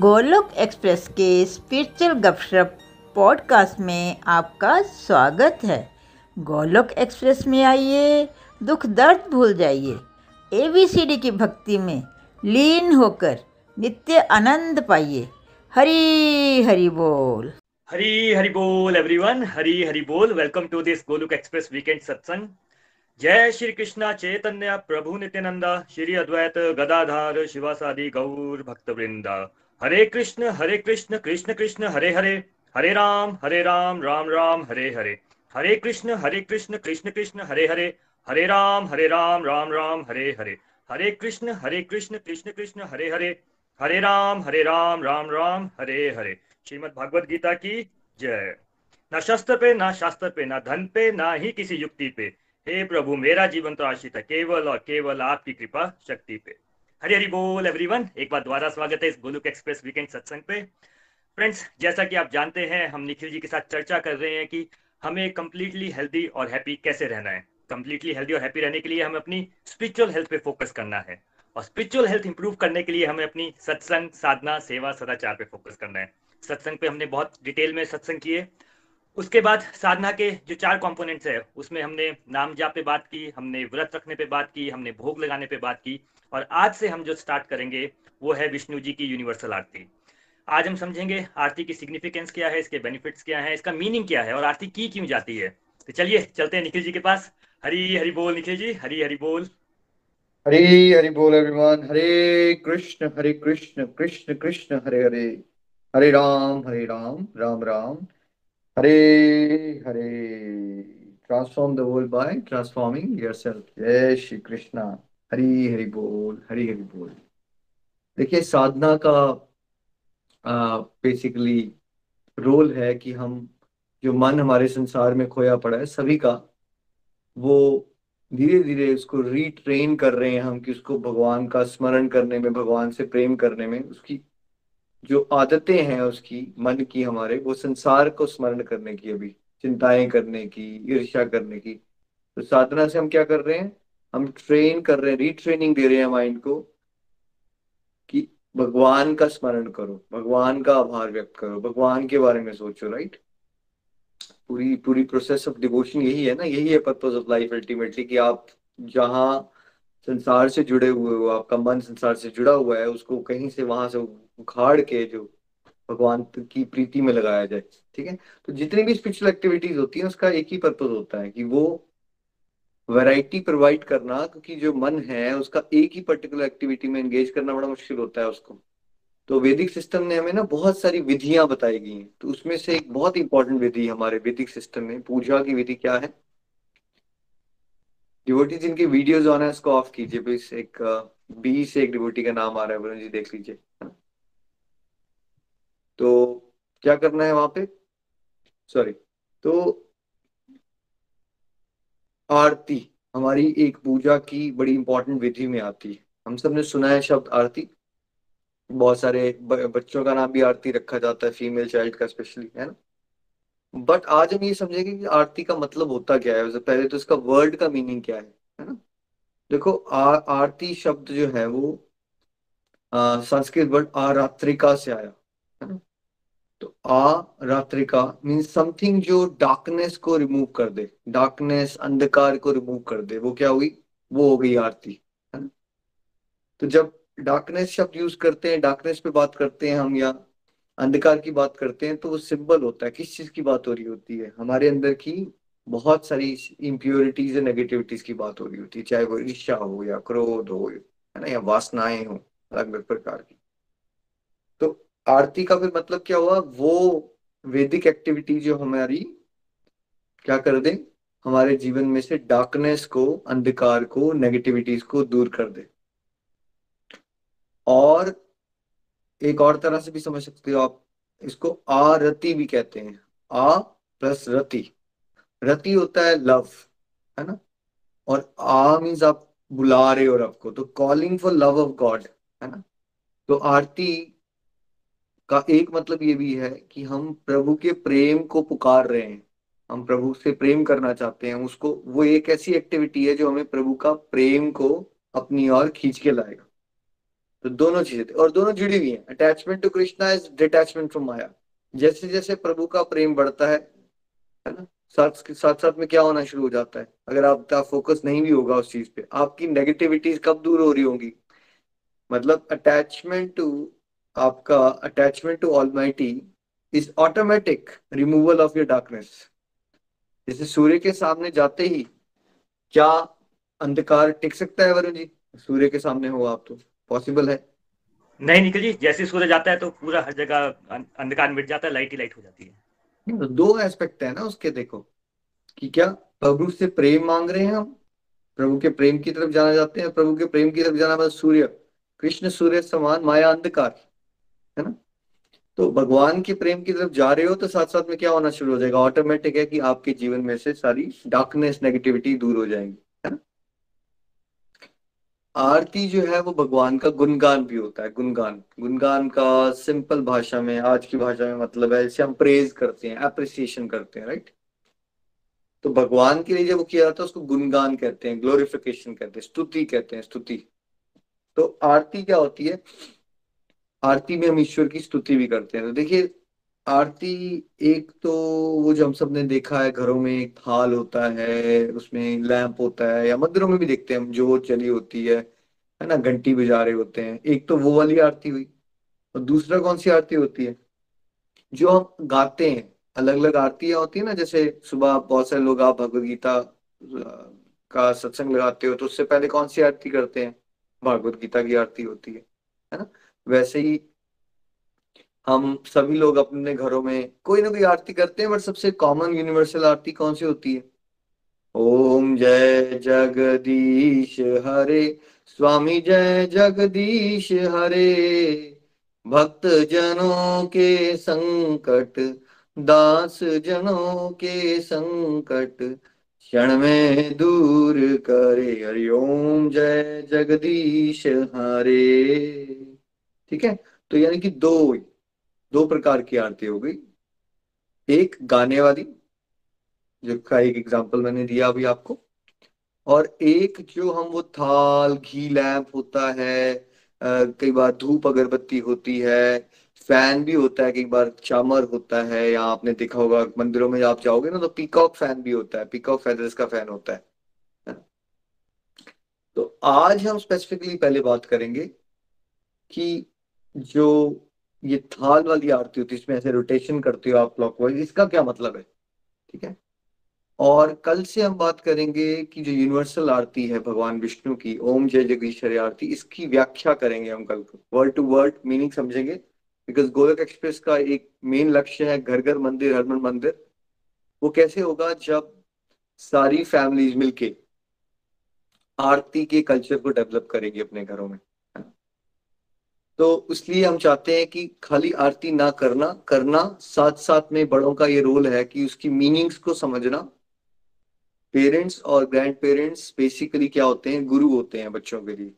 Golok express के spiritual गपशप podcast में आपका स्वागत है। गोलोक एक्सप्रेस में आइए, दुख दर्द भूल जाइए, एबीसीडी की भक्ति में लीन होकर नित्य आनंद पाइए। हरी हरि बोल, हरी हरि बोल एवरीवन, हरी हरि बोल। Welcome to this Golok express weekend सत्संग। जय श्री कृष्णा चैतन्य प्रभु नित्यानंदा, श्री अद्वैत गदाधार शिवासादि गौर भक्तवृंदा। हरे कृष्ण कृष्ण कृष्ण हरे हरे, हरे राम राम राम हरे हरे, हरे कृष्ण कृष्ण कृष्ण हरे राम राम राम हरे कृष्ण कृष्ण कृष्ण हरे राम राम राम हरे हरे। श्रीमद् भागवत गीता की जय। ना शस्त्र पे, ना शास्त्र पे, ना धन पे, ना ही किसी युक्ति पे, हे प्रभु मेरा जीवन तो आश्रित है केवल और केवल आपकी कृपा शक्ति पे। हरि हरि बोल एवरीवन। एक बार दोबारा स्वागत है इस गोलोक एक्सप्रेस वीकेंड सत्संग पे। फ्रेंड्स, जैसा कि आप जानते हैं, हम निखिल जी के साथ चर्चा कर रहे हैं कि हमें कंप्लीटली हेल्दी और हैप्पी कैसे रहना है। कंप्लीटली हेल्दी और हैप्पी रहने के लिए हमें अपनी स्पिरिचुअल हेल्थ पे फोकस करना है, और स्पिरिचुअल हेल्थ इंप्रूव करने के लिए हमें अपनी सत्संग, साधना, सेवा, सदाचार पे फोकस करना है। सत्संग पे हमने बहुत डिटेल में सत्संग किए। उसके बाद साधना के जो चार कंपोनेंट्स है, उसमें हमने नाम जाप पे बात की, हमने व्रत रखने पे बात की, हमने भोग लगाने पे बात की, और आज से हम जो स्टार्ट करेंगे वो है विष्णु जी की यूनिवर्सल आरती। आज हम समझेंगे आरती की सिग्निफिकेंस क्या है, इसके बेनिफिट्स क्या है, इसका मीनिंग क्या है, और आरती की क्यों जाती है। तो चलिए चलते हैं निखिल जी के पास। हरी हरि बोल निखिल जी, हरी हरि बोल everyone. Hare Krishna Krishna Krishna Hare Hare, Hare Ram Ram Ram Hare Hare. Transform the world by transforming yourself. जय श्री कृष्णा। हरी हरि बोल, हरी हरि बोल। देखिए, साधना का बेसिकली रोल है कि हम जो मन हमारे संसार में खोया पड़ा है सभी का, वो धीरे धीरे उसको रीट्रेन कर रहे हैं हम कि उसको भगवान का स्मरण करने में, भगवान से प्रेम करने में, उसकी जो आदतें हैं उसकी मन की हमारे, वो संसार को स्मरण करने की, अभी चिंताएं करने की, ईर्ष्या करने की। तो साधना से हम क्या कर रहे हैं, हम ट्रेन कर रहे हैं, रीट्रेनिंग दे रहे हैं माइंड को कि भगवान का स्मरण करो, भगवान का आभार व्यक्त करो, भगवान के बारे में सोचो। राइट, पूरी प्रोसेस ऑफ डिवोशन यही है ना, यही है पर्पस ऑफ लाइफ अल्टीमेटली, कि आप जहाँ संसार से जुड़े हुए हो, आपका मन संसार से जुड़ा हुआ है, उसको कहीं से वहां से उखाड़ के जो भगवान की प्रीति में लगाया जाए। ठीक है, तो जितनी भी स्पिरिचुअल एक्टिविटीज होती हैं उसका एक ही पर्पस होता है कि वो वैरायटी प्रोवाइड करना, क्योंकि जो मन है उसका एक ही पर्टिकुलर एक्टिविटी में एंगेज करना बड़ा मुश्किल होता है उसको। तो वैदिक सिस्टम ने हमें ना बहुत सारी विधियां बताई गई हैं, तो उसमें से एक बहुत इंपॉर्टेंट विधि हमारे वैदिक सिस्टम में पूजा की विधि क्या है। डिवोटी जिनके वीडियोज ऑन है उसको ऑफ कीजिए प्लीज। एक बी से एक डिवोटी का नाम आ रहा है, वरुण जी देख लीजिए। तो क्या करना है वहां पे, सॉरी, तो आरती हमारी एक पूजा की बड़ी इंपॉर्टेंट विधि में आती है। हम सब ने सुना है शब्द आरती, बहुत सारे बच्चों का नाम भी आरती रखा जाता है, फीमेल चाइल्ड का स्पेशली, है ना। बट आज हम ये समझेंगे कि आरती का मतलब होता क्या है। पहले तो इसका वर्ड का मीनिंग क्या है ना। देखो, आरती शब्द जो है वो संस्कृत वर्ड आरात्रिका से आया है ना। तो आरात्रिका मीन्स समथिंग जो डार्कनेस को रिमूव कर दे, डार्कनेस अंधकार को रिमूव कर दे, वो क्या हुई, वो हो गई आरती, है ना। तो जब डार्कनेस शब्द यूज करते हैं, डार्कनेस पे बात करते हैं हम या अंधकार की बात करते हैं, तो वो सिंबल होता है। किस चीज की बात हो रही होती है, हमारे अंदर की बहुत सारी इम्प्योरिटीज या नेगेटिविटीज की बात हो रही होती है, चाहे वो ईर्ष्या हो या क्रोध हो, है ना, या वासनाएं हो अलग अलग प्रकार की। तो आरती का फिर मतलब क्या हुआ, वो वैदिक एक्टिविटी जो हमारी क्या कर दे, हमारे जीवन में से डार्कनेस को, अंधकार को, नेगेटिविटीज को दूर कर दे। और एक और तरह से भी समझ सकते हो आप इसको, आरती भी कहते हैं। आ प्लस रति, रति होता है लव, है ना, और आ मीन्स आप बुला रहे हो, और आपको तो calling for love of God, है ना। तो आरती का एक मतलब ये भी है कि हम प्रभु के प्रेम को पुकार रहे हैं, हम प्रभु से प्रेम करना चाहते हैं उसको। वो एक ऐसी एक्टिविटी है जो हमें प्रभु का प्रेम को अपनी ओर खींच के लाएगा। तो दोनों चीजें थी और दोनों जुड़ी हुई हैं। Attachment to Krishna is detachment from माया। जैसे जैसे प्रभु का प्रेम बढ़ता है ना, साथ साथ में क्या होना शुरू हो जाता है, अगर आपका फोकस नहीं भी होगा उस चीज पे, आपकी नेगेटिविटीज कब दूर हो रही होंगी, मतलब अटैचमेंट टू, आपका attachment to almighty is automatic removal of your darkness. जैसे सूर्य के सामने जाते ही क्या अंधकार टिक सकता है वरुण जी? सूर्य के सामने हो आप तो पॉसिबल है नहीं निखिल जी। जैसे सूरज आता है तो पूरा हर जगह अंधकार मिट जाता है, लाइट ही लाइट हो जाती है। तो दो एस्पेक्ट है ना उसके, देखो कि क्या प्रभु से प्रेम मांग रहे हैं हम, प्रभु के प्रेम की तरफ जाना चाहते हैं, प्रभु के प्रेम की तरफ जाना मतलब सूर्य, कृष्ण सूर्य समान, माया अंधकार है ना। तो भगवान के प्रेम की तरफ जा रहे हो तो साथ साथ में क्या होना शुरू हो जाएगा, ऑटोमेटिक है कि आपके जीवन में से सारी डार्कनेस नेगेटिविटी दूर हो जाएगी, है ना। आरती जो है वो भगवान का गुणगान भी होता है। गुणगान, गुणगान का सिंपल भाषा में, आज की भाषा में मतलब है जैसे हम प्रेज करते हैं, एप्रिसिएशन करते हैं, राइट। तो भगवान के लिए जब वो किया जाता है उसको गुणगान कहते हैं, ग्लोरिफिकेशन कहते हैं, स्तुति कहते हैं, स्तुति। तो आरती क्या होती है, आरती में हम ईश्वर की स्तुति भी करते हैं। तो देखिए आरती, एक तो वो जो हम सब ने देखा है घरों में एक थाल होता है, उसमें लैंप होता है, या मंदिरों में भी देखते हैं हम, जोर चली होती है ना, घंटी बजा रहे होते हैं। एक तो वो वाली आरती हुई, और दूसरा कौन सी आरती होती है जो हम गाते हैं। अलग अलग आरतियां होती है ना, जैसे सुबह बहुत सारे लोग आप भगवद गीता का सत्संग लगाते हो तो उससे पहले कौन सी आरती करते हैं, भगवद गीता की आरती होती है ना। वैसे ही हम सभी लोग अपने घरों में कोई ना कोई आरती करते हैं, बट सबसे कॉमन यूनिवर्सल आरती कौन सी होती है, ओम जय जगदीश हरे, स्वामी जय जगदीश हरे, भक्त जनों के संकट, दास जनों के संकट क्षण में दूर करे, हरि ओम जय जगदीश हरे। ठीक है, तो यानी कि दो प्रकार की आरती हो गई, एक गाने वाली जो का एक एग्जाम्पल मैंने दिया अभी आपको, और एक जो हम वो थाल, घी लैंप होता है, कई बार धूप अगरबत्ती होती है, फैन भी होता है, कई बार चामर होता है, या आपने देखा होगा मंदिरों में आप जाओगे ना तो पीकॉक फैन भी होता है, पीकॉक फेदर्स का फैन होता है। तो आज हम स्पेसिफिकली पहले बात करेंगे कि जो ये थाल वाली आरती होती है, इसमें ऐसे रोटेशन करते हो आप क्लॉकवाइज, इसका क्या मतलब है, ठीक है। और कल से हम बात करेंगे कि जो यूनिवर्सल आरती है भगवान विष्णु की, ओम जय जगदीश्वरी आरती, इसकी व्याख्या करेंगे हम कल, वर्ड टू वर्ड मीनिंग समझेंगे। बिकॉज गोलोक एक्सप्रेस का एक मेन लक्ष्य है घर घर मंदिर, हर मन मंदिर। वो कैसे होगा, जब सारी फैमिलीज मिलके आरती के कल्चर को डेवलप करेगी अपने घरों में। तो इसलिए हम चाहते हैं कि खाली आरती ना करना, साथ साथ में बड़ों का ये रोल है कि उसकी मीनिंग्स को समझना। पेरेंट्स और ग्रैंड पेरेंट्स बेसिकली क्या होते हैं, गुरु होते हैं बच्चों के लिए।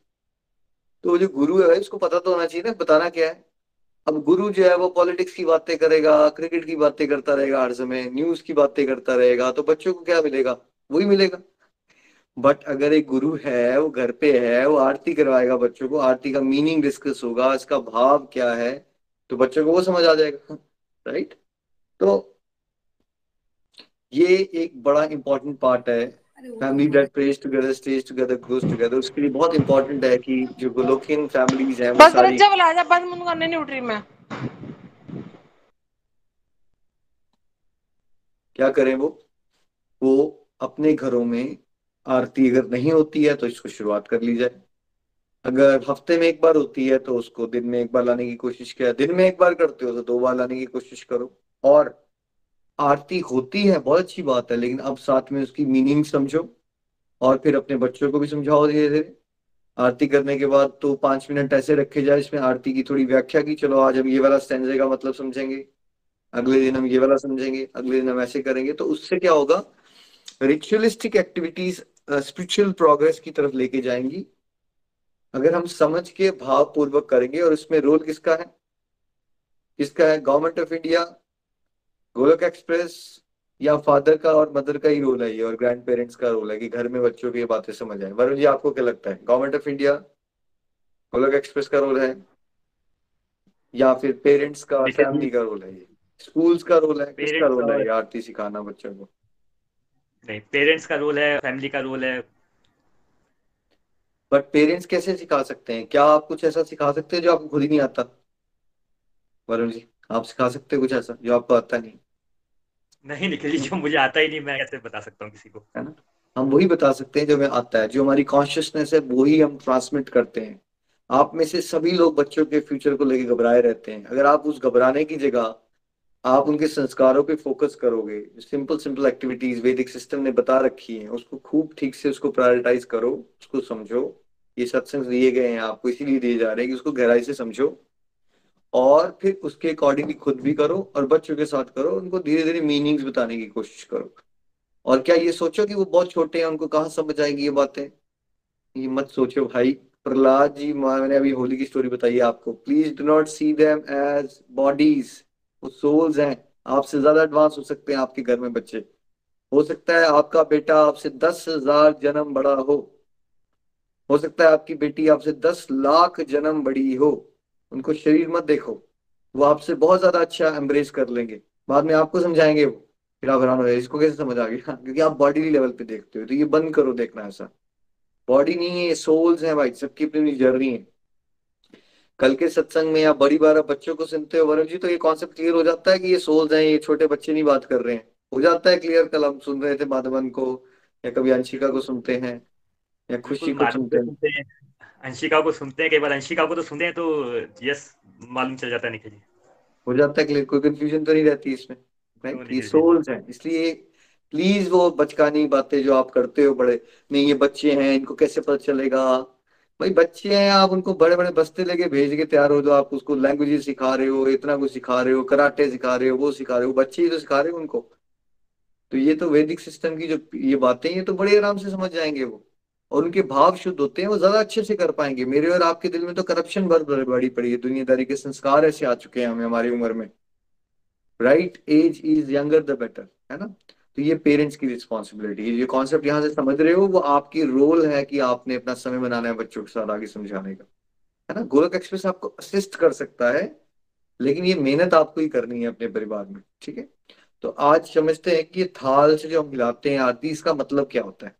तो जो गुरु है उसको पता तो होना चाहिए ना बताना क्या है। अब गुरु जो है वो पॉलिटिक्स की बातें करेगा, क्रिकेट की बातें करता रहेगा हर समय, न्यूज की बातें करता रहेगा, तो बच्चों को क्या मिलेगा, वही मिलेगा। बट अगर एक गुरु है, वो घर पे है, वो आरती करवाएगा बच्चों को, आरती का मीनिंग डिस्कस होगा, इसका भाव क्या है, तो बच्चों को वो समझ आ जाएगा, राइट। तो ये एक बड़ा इंपॉर्टेंट पार्ट है, family that prays together, stays together, grows together. उसके लिए बहुत इंपॉर्टेंट है कि जो गोलोकियन फैमिलीज हैं वो सारी क्या करें, वो अपने घरों में आरती अगर नहीं होती है तो इसको शुरुआत कर ली जाए। अगर हफ्ते में एक बार होती है तो उसको दिन में एक बार लाने की कोशिश किया, दिन में एक बार करते हो तो दो बार लाने की कोशिश करो। और आरती होती है, बहुत अच्छी बात है, लेकिन अब साथ में उसकी मीनिंग समझो और फिर अपने बच्चों को भी समझाओ धीरे धीरे। आरती करने के बाद तो 5 मिनट ऐसे रखे जाए इसमें आरती की थोड़ी व्याख्या की, चलो आज हम ये वाला स्टैंजे का मतलब समझेंगे, अगले दिन हम ये वाला समझेंगे, अगले दिन हम ऐसे करेंगे। तो उससे क्या होगा, रिचुअलिस्टिक एक्टिविटीज स्पिरिचुअल प्रोग्रेस की तरफ लेके जाएंगी, अगर हम समझ के भावपूर्वक करेंगे। और इसमें रोल किसका है, किसका है, government of India, Golok express, या फादर का और मदर का ही रोल है ये, और ग्रैंड पेरेंट्स का रोल है कि घर में बच्चों की बातें समझ आए। वरुण जी आपको क्या लगता है, government of India, Golok express का रोल है या फिर पेरेंट्स का, फैमिली का रोल है, ये स्कूल्स का रोल है, किसका रोल है आरती सिखाना बच्चों को? नहीं, पेरेंट्स का रोल है, फैमिली का रोल है। बट पेरेंट्स कैसे सिखा सकते हैं? क्या आप कुछ ऐसा सिखा सकते हैं जो आपको खुद ही नहीं आता? वरुण जी आप सिखा सकते हैं कुछ ऐसा जो आपको आता नहीं? नहीं निखिल जी, जो मुझे आता ही नहीं मैं कैसे बता सकता हूँ किसी को, है ना? हम वही बता सकते हैं जो हमें आता है, जो हमारी कॉन्शियसनेस है वही हम ट्रांसमिट करते हैं। आप में से सभी लोग बच्चों के फ्यूचर को लेके घबराए रहते हैं। अगर आप उस घबराने की जगह आप उनके संस्कारों पे फोकस करोगे, सिंपल सिंपल एक्टिविटीज वैदिक सिस्टम ने बता रखी है, उसको खूब ठीक से उसको प्रायोरिटाइज करो, उसको समझो। ये सत्संग दिए गए हैं आपको इसीलिए दिए जा रहे हैं कि उसको गहराई से समझो और फिर उसके अकॉर्डिंगली खुद भी करो और बच्चों के साथ करो। उनको धीरे धीरे मीनिंग्स बताने की कोशिश करो। और क्या ये सोचो कि वो बहुत छोटे हैं उनको कहाँ समझ आएंगी ये बातें, ये मत सोचो भाई। प्रहलाद जी मैंने अभी होली की स्टोरी बताई है आपको, please do not see them as bodies, वो सोल्स हैं, आपसे ज्यादा एडवांस हो सकते हैं आपके घर में बच्चे। हो सकता है आपका बेटा आपसे 10,000 जन्म बड़ा हो सकता है आपकी बेटी आपसे 10 लाख जन्म बड़ी हो। उनको शरीर मत देखो, वो आपसे बहुत ज्यादा अच्छा एम्ब्रेस कर लेंगे, बाद में आपको समझाएंगे वो, फिर आप हैरान हो जाएंगे इसको कैसे समझ आ गया, क्योंकि आप बॉडी लेवल पे देखते हो। तो ये बंद करो देखना, ऐसा बॉडी नहीं है, सोल्स है भाई, सबकी अपनी जर्नी है। कल के सत्संग में आप बड़ी बार बच्चों को सुनते हो वरुण जी, तो ये कॉन्सेप्ट क्लियर हो जाता है कि ये सोल्स हैं, ये छोटे बच्चे नहीं बात कर रहे हैं, हो जाता है क्लियर। कल हम सुन रहे थे माधवन को, या कभी अंशिका को सुनते हैं, या खुशी को सुनते हैं, अंशिका को सुनते हैं, कई बार अंशिका को तो सुनते हैं, तो यस मालूम चल जाता है निखिल जी, हो जाता है क्लियर, कोई कंफ्यूजन तो नहीं रहती इसमें। ये सोल्स हैं, इसलिए प्लीज वो बचकानी बातें जो आप करते हो बड़े, नहीं ये बच्चे हैं इनको कैसे पता चलेगा, भाई बच्चे हैं। आप उनको बड़े बड़े बस्ते लेके भेज के तैयार हो, तो आप उसको लैंग्वेजेस सिखा रहे हो, इतना कुछ सिखा रहे हो, कराटे सिखा रहे हो, वो सिखा रहे हो, बच्चे ही तो सिखा रहे हो उनको। तो ये तो वैदिक सिस्टम की जो ये बातें, ये तो बड़े आराम से समझ जाएंगे वो, और उनके भाव शुद्ध होते हैं, वो ज्यादा अच्छे से कर पाएंगे। मेरे और आपके दिल में तो करप्शन बहुत बड़ी पड़ी है, दुनियादारी के संस्कार ऐसे आ चुके हैं हमें हमारी उम्र में। Right age is younger the better, है ना? तो ये पेरेंट्स की रिस्पॉन्सिबिलिटी, ये कॉन्सेप्ट यहाँ से समझ रहे हो, वो आपकी रोल है कि आपने अपना समय बनाना है बच्चों के साथ आगे समझाने का, है ना? गोलोक एक्सप्रेस आपको असिस्ट कर सकता है, लेकिन ये मेहनत आपको ही करनी है अपने परिवार में, ठीक है? तो आज समझते हैं कि ये थाल से जो हम हिलाते हैं आरती, इसका मतलब क्या होता है।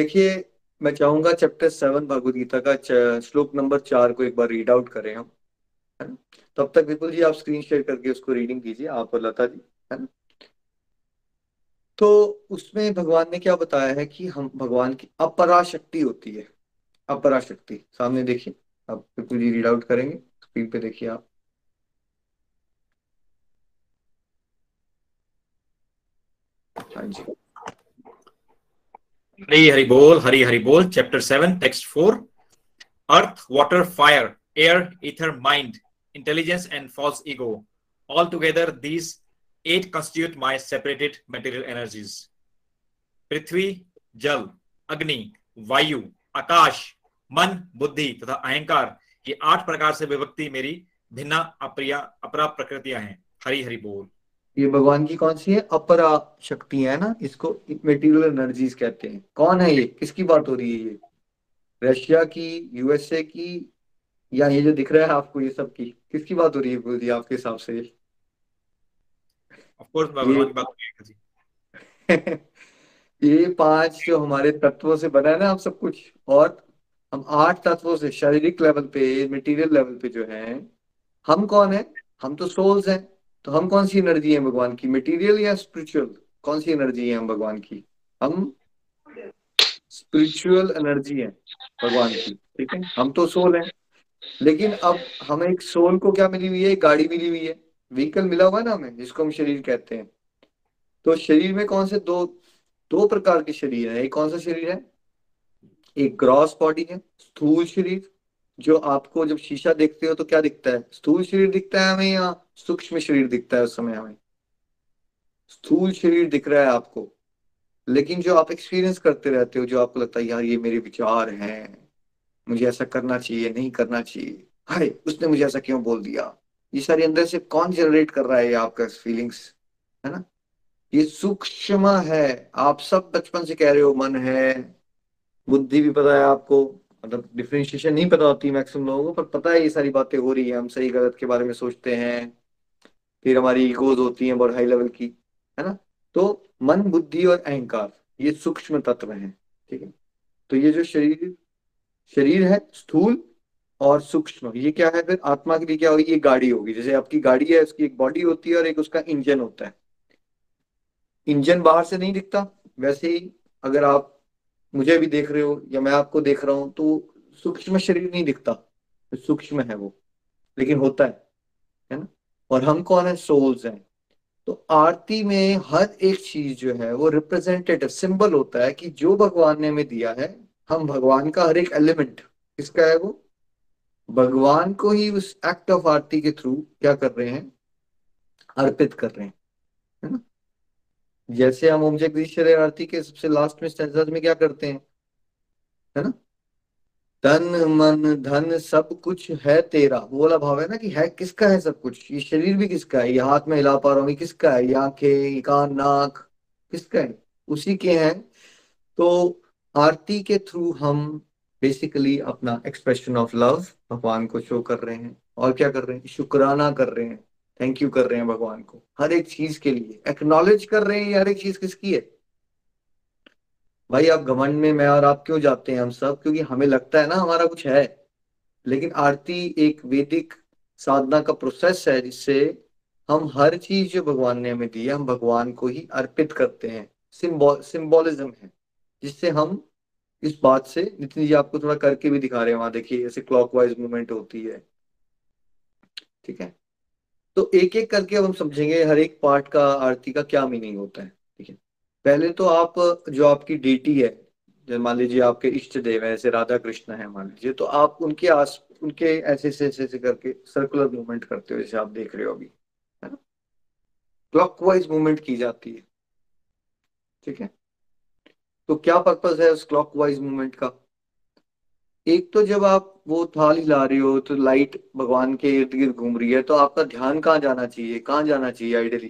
देखिए मैं चाहूंगा चैप्टर 7 भगवद गीता का श्लोक नंबर 4 को एक बार रीड आउट करें हम, है ना? तब तक विपुल जी आप स्क्रीन शेयर करके उसको रीडिंग कीजिए, आप और लता जी, है ना? तो उसमें भगवान ने क्या बताया है कि हम भगवान की अपराशक्ति होती है, अपराशक्ति। सामने देखिए आप, बिल्कुल जी रीड आउट करेंगे, स्क्रीन पे देखिए आप। हाँ जी, हरी हरि बोल, हरी हरि बोल। Chapter 7 text 4, earth water fire air ether mind intelligence and false ego, all together these 8 constitute my separated material energies: पृथ्वी, जल, अग्नि, वायु, आकाश, मन, बुद्धि तथा अहंकार। ये 8 प्रकार से विभक्ति मेरी भिन्न अप्रिय अपरा प्रकृतियां हैं। हरि हरि बोल। ये भगवान की कौन सी है? अपरा शक्ति है ना, इसको मेटीरियल एनर्जीज कहते हैं। कौन है ये, किसकी बात हो रही है? ये रशिया की, यूएसए की, या ये जो दिख रहा है आपको ये सब की, किसकी बात हो रही है बोलिए आपके हिसाब से? ये 5 जो हमारे तत्वों से बना है ना आप सब कुछ, और हम 8 तत्वों से शारीरिक लेवल पे, मटेरियल लेवल पे जो है हम कौन है? हम तो सोल्स हैं। तो हम कौन सी एनर्जी है भगवान की, मटेरियल या स्पिरिचुअल? कौन सी एनर्जी है हम भगवान की? हम स्पिरिचुअल एनर्जी है भगवान की, ठीक है? हम तो सोल हैं, लेकिन अब हमें एक सोल को क्या मिली हुई है? गाड़ी मिली हुई है, व्हीकल मिला हुआ है ना हमें, जिसको हम शरीर कहते हैं। तो शरीर में कौन से दो प्रकार के शरीर है। एक कौन सा शरीर है? एक ग्रॉस बॉडी है, स्थूल शरीर, जो आपको जब शीशा देखते हो तो क्या दिखता है? स्थूल शरीर दिखता है हमें या सूक्ष्म शरीर दिखता है? उस समय हमें स्थूल शरीर दिख रहा है आपको, लेकिन जो आप एक्सपीरियंस करते रहते हो, जो आपको लगता है यार ये मेरे विचार हैं, मुझे ऐसा करना चाहिए, नहीं करना चाहिए, हाय उसने मुझे ऐसा क्यों बोल दिया, ये सारी अंदर से कौन जनरेट कर रहा है ये आपका फीलिंग्स, है ना? ये सूक्ष्म है। आप सब बचपन से कह रहे हो मन है, बुद्धि भी पता है आपको, मतलब डिफ्रेंशिएशन नहीं पता होती मैक्सिमम लोगों को, पर पता है ये सारी बातें हो रही है, हम सही गलत के बारे में सोचते हैं, फिर हमारी ईगोज होती है बहुत हाई लेवल की, है ना। तो मन, बुद्धि और अहंकार ये सूक्ष्म तत्व हैं, ठीक है। तो ये जो शरीर है स्थूल और सूक्ष्म, ये क्या है फिर आत्मा के लिए क्या होगी, ये गाड़ी होगी। जैसे आपकी गाड़ी है उसकी एक बॉडी होती है और एक उसका इंजन होता है। इंजन बाहर से नहीं दिखता, वैसे ही अगर आप मुझे भी देख रहे हो या मैं आपको देख रहा हूं तो सूक्ष्म शरीर नहीं दिखता, तो सूक्ष्म है वो, लेकिन होता है ना। और हम कौन है, सोल्स हैं। तो आरती में हर एक चीज जो है वो रिप्रेजेंटेटिव सिंबल होता है कि जो भगवान ने हमें दिया है, हम भगवान का हर एक एलिमेंट किसका है, वो भगवान को ही उस एक्ट ऑफ आरती के थ्रू क्या कर रहे हैं, अर्पित कर रहे हैं, है ना। जैसे हम ओम जगदीश्वरी आरती के सबसे लास्ट में स्टेंजर्स में क्या करते हैं, है ना, तन मन धन सब कुछ है तेरा, वो वाला भाव है ना कि है किसका है सब कुछ, ये शरीर भी किसका है, ये हाथ में हिला पा रहा हूँ ये किसका है, ये आंखें कान नाक किसका है, उसी के हैं। तो आरती के थ्रू हम बेसिकली अपना एक्सप्रेशन ऑफ लव भगवान को शो कर रहे हैं, और क्या कर रहे हैं, शुक्राना कर रहे हैं, थैंक यू कर रहे हैं भगवान को हर एक चीज के लिए, एक्नॉलेज कर रहे हैं हर एक चीज किसकी है। भाई आप घमंड में मैं और आप क्यों जाते हैं हम सब, क्योंकि हमें लगता है ना हमारा कुछ है, लेकिन आरती एक वैदिक साधना का प्रोसेस है जिससे हम हर चीज जो भगवान ने हमें दी है हम भगवान को ही अर्पित करते हैं। सिंबॉलिज्म है, जिससे हम इस बात से, नितिन जी आपको थोड़ा करके भी दिखा रहे हैं, वहां देखिए ऐसे क्लॉकवाइज मूवमेंट होती है, ठीक है। तो एक एक करके अब हम समझेंगे हर एक पार्ट का, आरती का क्या मीनिंग होता है, ठीक है। पहले तो आप जो आपकी डेटी है, जैसे मान लीजिए आपके इष्ट देव है, ऐसे राधा कृष्ण है मान लीजिए, तो आप उनके ऐसे करके सर्कुलर मूवमेंट करते हो, जैसे आप देख रहे हो अभी, है ना, क्लॉकवाइज मूवमेंट की जाती है, ठीक है। तो क्या पर्पस है उस क्लॉकवाइज मूवमेंट का, एक तो जब आप वो थाल हिला रहे हो तो लाइट भगवान के इर्द गिर्द घूम रही है, तो आपका ध्यान कहाँ जाना चाहिए, कहाँ जाना चाहिए आइडियली,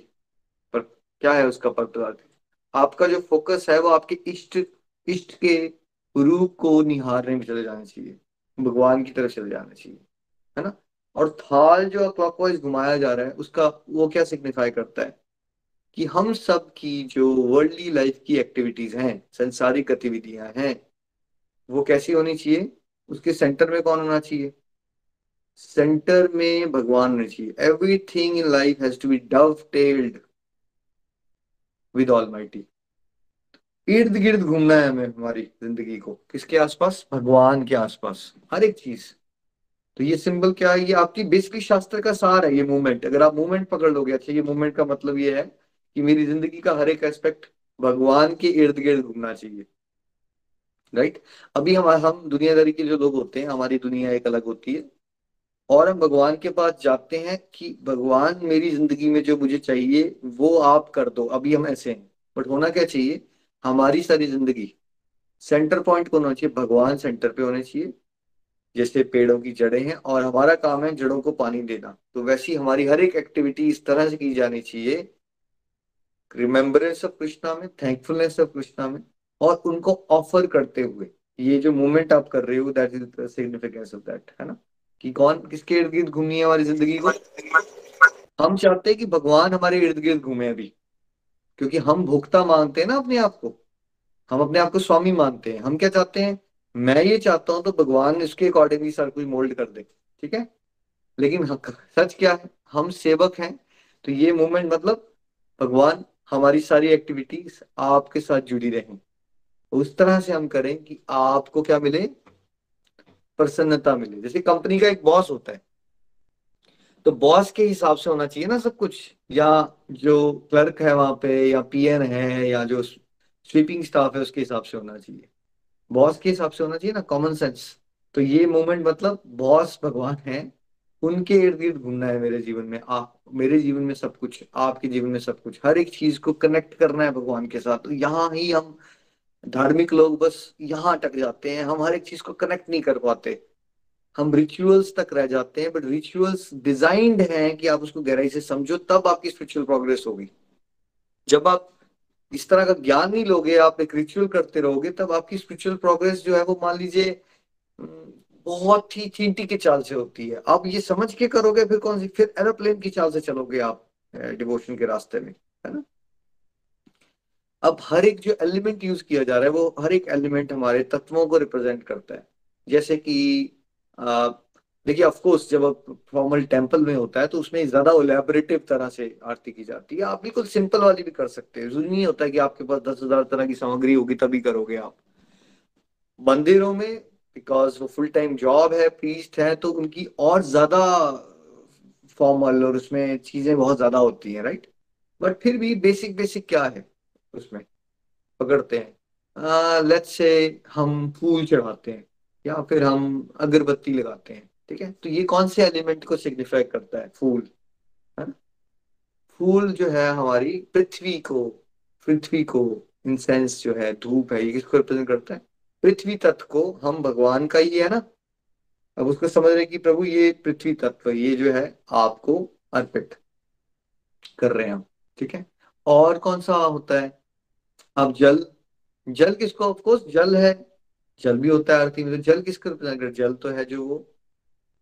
पर क्या है उसका पर्पस, आपका जो फोकस है वो आपके इष्ट के रूप को निहारने में चले जाना चाहिए, भगवान की तरफ चले जाना चाहिए, है ना। और थाल जो क्लॉकवाइज घुमाया जा रहा है उसका वो क्या सिग्निफाई करता है कि हम सब की जो वर्ल्डली लाइफ की एक्टिविटीज हैं, संसारिक गतिविधियां हैं, वो कैसी होनी चाहिए, उसके सेंटर में कौन होना चाहिए, सेंटर में भगवान होना चाहिए। Everything in life has to be dovetailed with almighty. इर्द गिर्द घूमना है हमें हमारी जिंदगी को, किसके आसपास, भगवान के आसपास, हर एक चीज। तो ये सिंबल क्या है, ये आपकी बेसिकली शास्त्र का सार है, ये मूवमेंट। अगर आप मूवमेंट पकड़ लोगे, अच्छा ये मूवमेंट का मतलब ये है कि मेरी जिंदगी का हर एक एस्पेक्ट भगवान के इर्द गिर्द घूमना चाहिए, राइट। अभी हम दुनियादारी के जो लोग होते हैं, हमारी दुनिया एक अलग होती है, और हम भगवान के पास जाते हैं कि भगवान मेरी जिंदगी में जो मुझे चाहिए वो आप कर दो। अभी हम ऐसे हैं, बट होना क्या चाहिए, हमारी सारी जिंदगी सेंटर पॉइंट कौन होना चाहिए, भगवान सेंटर पे होने चाहिए। जैसे पेड़ों की जड़ें हैं और हमारा काम है जड़ों को पानी देना, तो वैसी हमारी हर एक एक्टिविटी इस तरह से की जानी चाहिए, रिमेम्बरेंस ऑफ कृष्णा में, थैंकफुलनेस ऑफ कृष्णा में, और उनको ऑफर करते हुए। ये जो मूवमेंट आप कर रहे हो that is the significance of that, है ना, कि कौन किसके इर्द गिर्द घूमनी है हमारी जिंदगी को। हम चाहते हैं कि भगवान हमारे इर्द गिर्द घूमे अभी, क्योंकि हम भोक्ता मानते हैं ना अपने आप को, हम अपने आप को स्वामी मानते हैं। हम क्या चाहते हैं, मैं ये चाहता हूं तो भगवान उसके अकॉर्डिंगली सर कुछ मोल्ड कर दे, ठीक है। लेकिन सच क्या है, हम सेवक हैं। तो ये मूवमेंट मतलब भगवान हमारी सारी एक्टिविटीज आपके साथ जुड़ी रहें, उस तरह से हम करें कि आपको क्या मिले, प्रसन्नता मिले। जैसे कंपनी का एक बॉस होता है, तो बॉस के हिसाब से होना चाहिए ना सब कुछ, या जो क्लर्क है वहां पे, या पीएन है, या जो स्वीपिंग स्टाफ है उसके हिसाब से होना चाहिए, बॉस के हिसाब से होना चाहिए ना, कॉमन सेंस। तो ये मूवमेंट मतलब बॉस भगवान है, उनके इर्द गिर्द घूमना है मेरे जीवन में, आप मेरे जीवन में सब कुछ, आपके जीवन में सब कुछ, हर एक चीज को कनेक्ट करना है भगवान के साथ। तो यहाँ ही हम धार्मिक लोग बस यहाँ अटक जाते हैं, हम हर एक चीज को कनेक्ट नहीं कर पाते, हम रिचुअल्स तक रह जाते हैं। बट रिचुअल्स डिजाइंड हैं कि आप उसको गहराई से समझो, तब आपकी स्पिरिचुअल प्रोग्रेस होगी। जब आप इस तरह का ज्ञान नहीं लोगे, आप एक रिचुअल करते रहोगे, तब आपकी स्पिरिचुअल प्रोग्रेस जो है वो मान लीजिए बहुत ही चींटी की चाल से होती है। आप ये समझ के करोगे फिर कौन सी, फिर एरोप्लेन की चाल से चलोगे आप डिवोशन के रास्ते में, है ना। अब हर एक जो एलिमेंट यूज किया जा रहा है वो हर एक एलिमेंट हमारे तत्वों को रिप्रेजेंट करता है। जैसे कि देखिए, ऑफकोर्स जब आप फॉर्मल टेम्पल में होता है तो उसमें ज्यादा एलैबोरेटिव तरह से आरती की जाती है। आप बिल्कुल सिंपल वाली भी कर सकते हैं, जरूरी नहीं होता है कि आपके पास 10,000 तरह की सामग्री होगी तभी करोगे आप। मंदिरों में बिकॉज वो फुल टाइम जॉब है, प्रीस्ट है, तो उनकी और ज्यादा फॉर्मल और उसमें चीजें बहुत ज्यादा होती हैं, राइट। बट फिर भी बेसिक बेसिक क्या है उसमें पकड़ते हैं। लेट्स से हम फूल चढ़ाते हैं या फिर हम अगरबत्ती लगाते हैं, ठीक है। तो ये कौन से एलिमेंट को सिग्निफाई करता है? फूल, है ना। फूल जो है हमारी पृथ्वी को, इंसेंस जो है, धूप है, ये किसको रिप्रेजेंट करता है? पृथ्वी तत्व को। हम भगवान का ही है ना, अब उसको समझ रहे कि प्रभु ये पृथ्वी तत्व ये जो है आपको अर्पित कर रहे हैं हम, ठीक है। और कौन सा होता है? अब जल, जल किसको, ऑफ कोर्स जल है, जल भी होता है आरती में, तो जल किसको रिप्रेजेंट करता है? जल तो है जो वो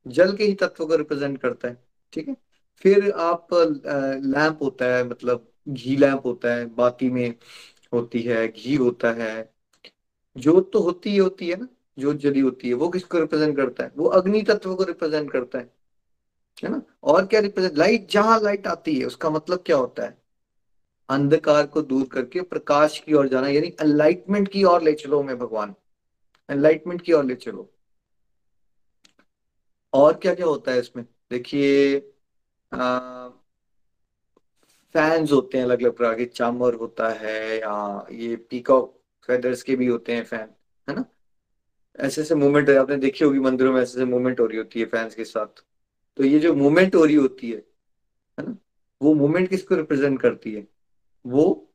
जल के ही तत्व को रिप्रेजेंट करता है, ठीक है। फिर आप लैंप होता है, मतलब घी लैंप होता है, बाती में होती है, घी होता है, जोत तो होती ही होती है ना, जोत जली होती है, वो किसको रिप्रेजेंट करता है? वो अग्नि तत्व को रिप्रेजेंट करता है ना। और क्या रिप्रेजेंट? लाइट, जहां लाइट आती है उसका मतलब क्या होता है? अंधकार को दूर करके प्रकाश की ओर जाना, यानी एनलाइटमेंट की ओर ले चलो मैं भगवान, एनलाइटमेंट की ओर ले चलो। और क्या क्या होता है इसमें? देखिए फैंस होते हैं अलग अलग प्रकार के, चामर होता है या ये पीकॉक फेदर्स के भी होते हैं फैन, है ना। ऐसे ऐसे मूवमेंट आपने देखी होगी मंदिरों में, ऐसे ऐसे मूवमेंट हो रही होती है फैंस के साथ। तो ये जो मूवमेंट हो रही होती है ना, वो मूवमेंट किसको रिप्रेजेंट करती है? वो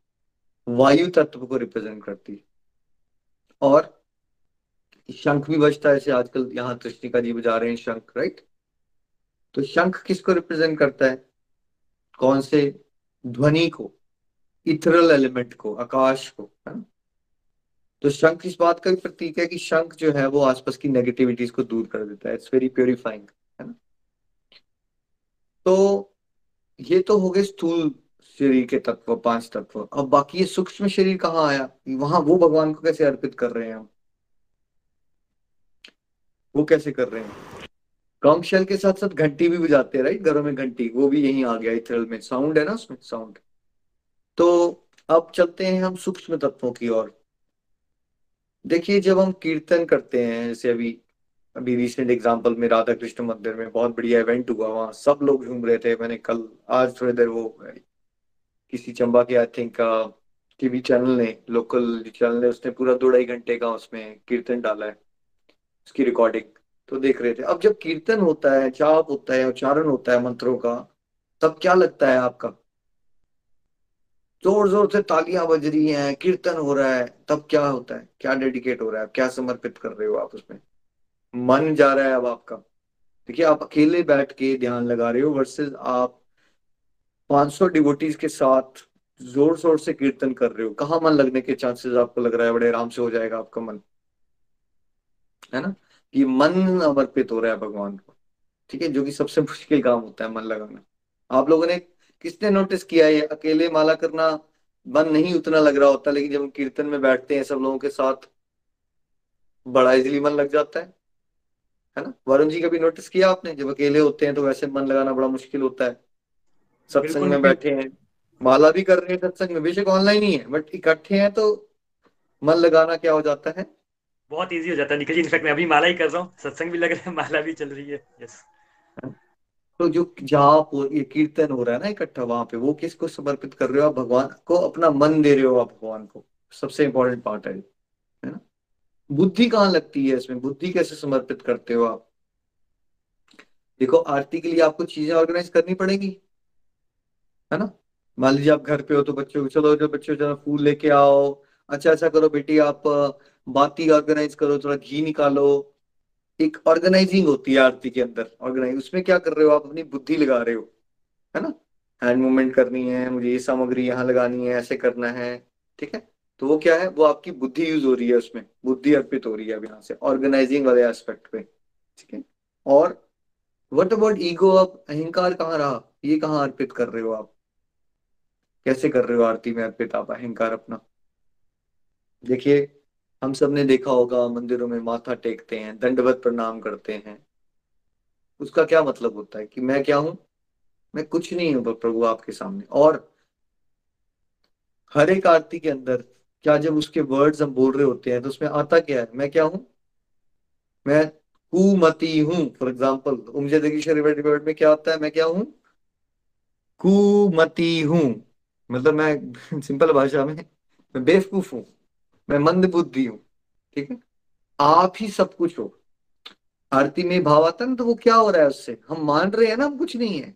वायु तत्व को रिप्रेजेंट करती है। और शंख भी बजता है, जैसे आजकल यहाँ कृष्णिका जी बजा रहे हैं शंख, राइट। तो शंख किसको रिप्रेजेंट करता है? कौन से ध्वनि को, इथरल एलिमेंट को, आकाश को, है ना। तो शंख इस बात का भी प्रतीक है कि शंख जो है वो आसपास की नेगेटिविटीज को दूर कर देता है। इट्स वेरी प्योरीफाइंग, है ना। तो ये तो हो गए स्थूल शरीर के तत्व, 5 तत्व। अब बाकी ये सूक्ष्म शरीर कहाँ आया? वहां वो भगवान को कैसे अर्पित कर रहे हैं हम, वो कैसे कर रहे हैं? कम शल के साथ साथ घंटी भी बजाते हैं, राइट, घरों में घंटी, वो भी यहीं आ गया, इथरल में साउंड है ना, उसमें साउंड। तो अब चलते हैं हम सूक्ष्म तत्वों की ओर। देखिए जब हम कीर्तन करते हैं, जैसे अभी अभी रिसेंट एग्जाम्पल में राधा कृष्ण मंदिर में बहुत बढ़िया इवेंट हुआ, वहां सब लोग झूम रहे थे। मैंने कल आज थोड़ी देर वो किसी चंबा के आई थिंक टीवी चैनल ने, लोकल चैनल ने, उसने पूरा 2-2.5 घंटे का उसमें कीर्तन डाला है, उसकी रिकॉर्डिंग, तो देख रहे थे। अब जब कीर्तन होता है, जाप होता है, उच्चारण होता है मंत्रों का, तब क्या लगता है आपका? जोर जोर से तालियां बज रही हैं, कीर्तन हो रहा है, तब क्या होता है? क्या डेडिकेट हो रहा है? क्या समर्पित कर रहे हो आप? उसमें मन जा रहा है अब आपका। देखिए आप अकेले बैठ के ध्यान लगा रहे हो वर्सेस आप 500 डिवोटीज के साथ जोर शोर से कीर्तन कर रहे हो, कहाँ मन लगने के चांसेस आपको लग रहा है? बड़े आराम से हो जाएगा आपका मन, है ना। ये मन समर्पित हो रहा है भगवान को, ठीक है, जो कि सबसे मुश्किल काम होता है, मन लगाना। आप लोगों ने किसने नोटिस किया है, अकेले माला करना मन नहीं उतना लग रहा होता, लेकिन जब हम कीर्तन में बैठते हैं सब लोगों के साथ, बड़ा इजिली मन लग जाता है ना। वरुण जी का भी नोटिस किया आपने, जब अकेले होते हैं तो वैसे मन लगाना बड़ा मुश्किल होता है। सत्संग में बैठे हैं, माला भी कर रहे हैं सत्संग में, बेशक ऑनलाइन ही है, बट इकट्ठे हैं तो मन लगाना क्या हो जाता है, बहुत इजी हो जाता है। निखिल जी इनफैक्ट मैं अभी माला ही कर रहा हूँ, सत्संग भी लग रहा है, माला भी चल रही है, यस। तो जो जाप ये कीर्तन हो रहा है ना इकट्ठा वहां पे, वो किसको समर्पित कर रहे हो आप? भगवान को, अपना मन दे रहे हो आप भगवान को, सबसे इम्पोर्टेंट पार्ट है ना। बुद्धि कहाँ लगती है इसमें? बुद्धि कैसे समर्पित करते हो आप? देखो आरती के लिए आपको चीजें ऑर्गेनाइज करनी पड़ेगी, है ना। मान लीजिए आप घर पे हो तो बच्चों को चलो, जो बच्चों जरा फूल लेके आओ, अच्छा अच्छा करो बेटी, आप बाती ऑर्गेनाइज करो, थोड़ा घी निकालो, एक ऑर्गेनाइजिंग होती है आरती के अंदर, ऑर्गेनाइज। उसमें क्या कर रहे हो आप? अपनी बुद्धि लगा रहे हो, है ना। हैंड मूवमेंट करनी है, मुझे ये सामग्री यहाँ लगानी है, ऐसे करना है, ठीक है। तो वो क्या है, वो आपकी बुद्धि यूज हो रही है, उसमें बुद्धि अर्पित हो रही है अब यहाँ से ऑर्गेनाइजिंग वाले एस्पेक्ट पे, ठीक है। और व्हाट अबाउट ईगो, आप अहंकार कहाँ रहा, ये कहाँ अर्पित कर रहे हो, आप कैसे कर रहे हो आरती में अर्पित आप अहंकार अपना। देखिए हम सब ने देखा होगा मंदिरों में माथा टेकते हैं, दंडवत प्रणाम करते हैं, उसका क्या मतलब होता है कि मैं क्या हूं, मैं कुछ नहीं हूं प्रभु आपके सामने। और हर एक आरती के अंदर क्या जब उसके वर्ड्स हम बोल रहे होते हैं तो उसमें आता क्या है, मैं क्या हूं, मैं कुमति हूं। फॉर एग्जाम्पल उमजय में क्या आता है, मैं क्या हूं, कुमति हूं, मतलब मैं सिंपल भाषा में मैं बेवकूफ हूं, मैं मंदबुद्धि हूं, ठीक है। आप ही सब कुछ हो, आरती में भाव आता है ना, तो वो क्या हो रहा है, उससे हम मान रहे हैं ना हम कुछ नहीं है,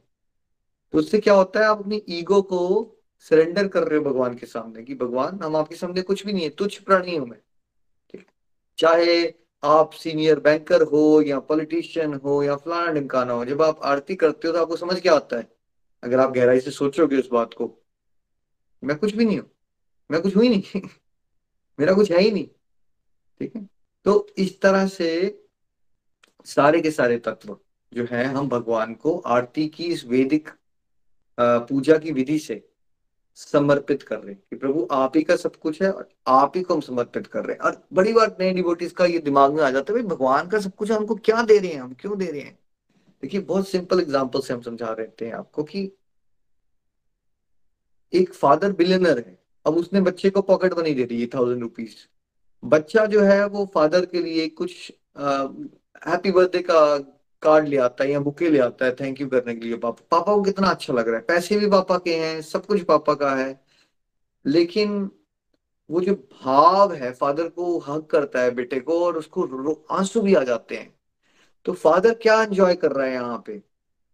तो उससे क्या होता है, आप अपनी ईगो को सरेंडर कर रहे हो भगवान के सामने कि भगवान हम आपके सामने कुछ भी नहीं है, तुच्छ प्राणी हूं मैं, ठीक है। चाहे आप सीनियर बैंकर हो या पॉलिटिशियन हो या फलाना ढिमकाना हो, जब आप आरती करते हो तो आपको समझ क्या आता है, अगर आप गहराई से सोचोगे उस बात को, मैं कुछ भी नहीं हूं, मैं कुछ हूं ही नहीं मेरा कुछ है ही नहीं, ठीक है। तो इस तरह से सारे के सारे तत्व जो है हम भगवान को आरती की इस वैदिक पूजा की विधि से समर्पित कर रहे हैं कि प्रभु आप ही का सब कुछ है और आप ही को हम समर्पित कर रहे हैं। और बड़ी बार नए डिवोटीज का ये दिमाग में आ जाता है, भाई भगवान का सब कुछ है, हमको क्या दे रहे हैं, हम क्यों दे रहे हैं। देखिए बहुत सिंपल एग्जाम्पल से हम समझा रहे हैं आपको कि एक फादर बिलियनर है, अब उसने बच्चे को पॉकेट मनी दे दी 1000 रुपीज, बच्चा जो है वो फादर के लिए कुछ हैप्पी बर्थडे का कार्ड ले आता है या बुके ले आता है थैंक यू करने के लिए, पापा पापा को कितना अच्छा लग रहा है, पैसे भी पापा के हैं, सब कुछ पापा का है, लेकिन वो जो भाव है, फादर को हग करता है बेटे को और उसको आंसू भी आ जाते हैं। तो फादर क्या एंजॉय कर रहा है यहाँ पे,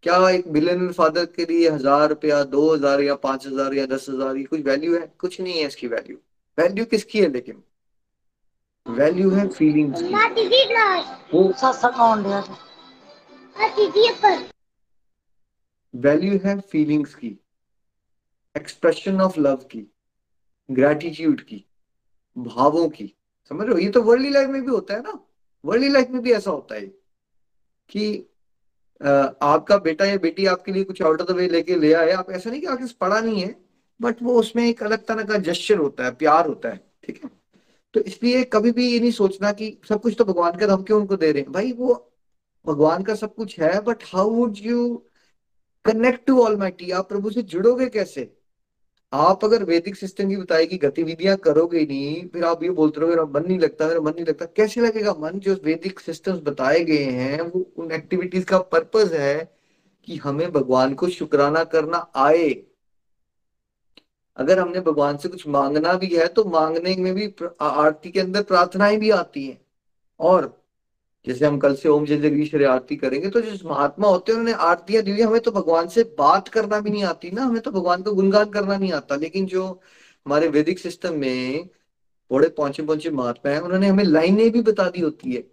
क्या एक बिलियनर फादर के लिए 1000 रुपया 2000 या 5000 या 10,000 ये कुछ वैल्यू है, कुछ नहीं है इसकी वैल्यू। वैल्यू किसकी है, लेकिन वैल्यू है फीलिंग्स की, वैल्यू है फीलिंग्स की, एक्सप्रेशन ऑफ लव की, ग्रेटिट्यूड की, भावों की, समझ रहे हो। ये तो वर्ल्डली लाइफ में भी होता है ना, वर्ल्डली लाइफ में भी ऐसा होता है कि आपका बेटा या बेटी आपके लिए कुछ आउट ऑफ द वे लेके ले आए, आप ऐसा नहीं कि आपने पढ़ा नहीं है, बट वो उसमें एक अलग तरह का जेस्चर होता है, प्यार होता है, ठीक है। तो इसलिए कभी भी ये नहीं सोचना कि सब कुछ तो भगवान का, हम क्यों उनको दे रहे हैं, भाई वो भगवान का सब कुछ है, but how would you connect to almighty, आप प्रभु से जुड़ोगे कैसे। आप अगर वैदिक सिस्टम की बताई कि गतिविधियां करोगे नहीं, फिर आप ये बोलते रहोगे मेरा मन नहीं लगता, मेरा मन नहीं लगता, कैसे लगेगा मन, जो वैदिक सिस्टम्स बताए गए हैं वो उन एक्टिविटीज का पर्पस है कि हमें भगवान को शुक्राना करना आए। अगर हमने भगवान से कुछ मांगना भी है तो मांगने में भी आरती के अंदर प्रार्थनाएं भी आती है। और जैसे हम कल से ओम जय जगदीश्वरी आरती करेंगे, तो जो महात्मा होते हैं उन्होंने आरतियां दी हुई, हमें तो भगवान से बात करना भी नहीं आती ना, हमें तो भगवान को गुणगान करना नहीं आता, लेकिन जो हमारे वैदिक सिस्टम में बड़े पहुंचे पहुंचे महात्मा हैं उन्होंने हमें लाइनें भी बता दी होती है।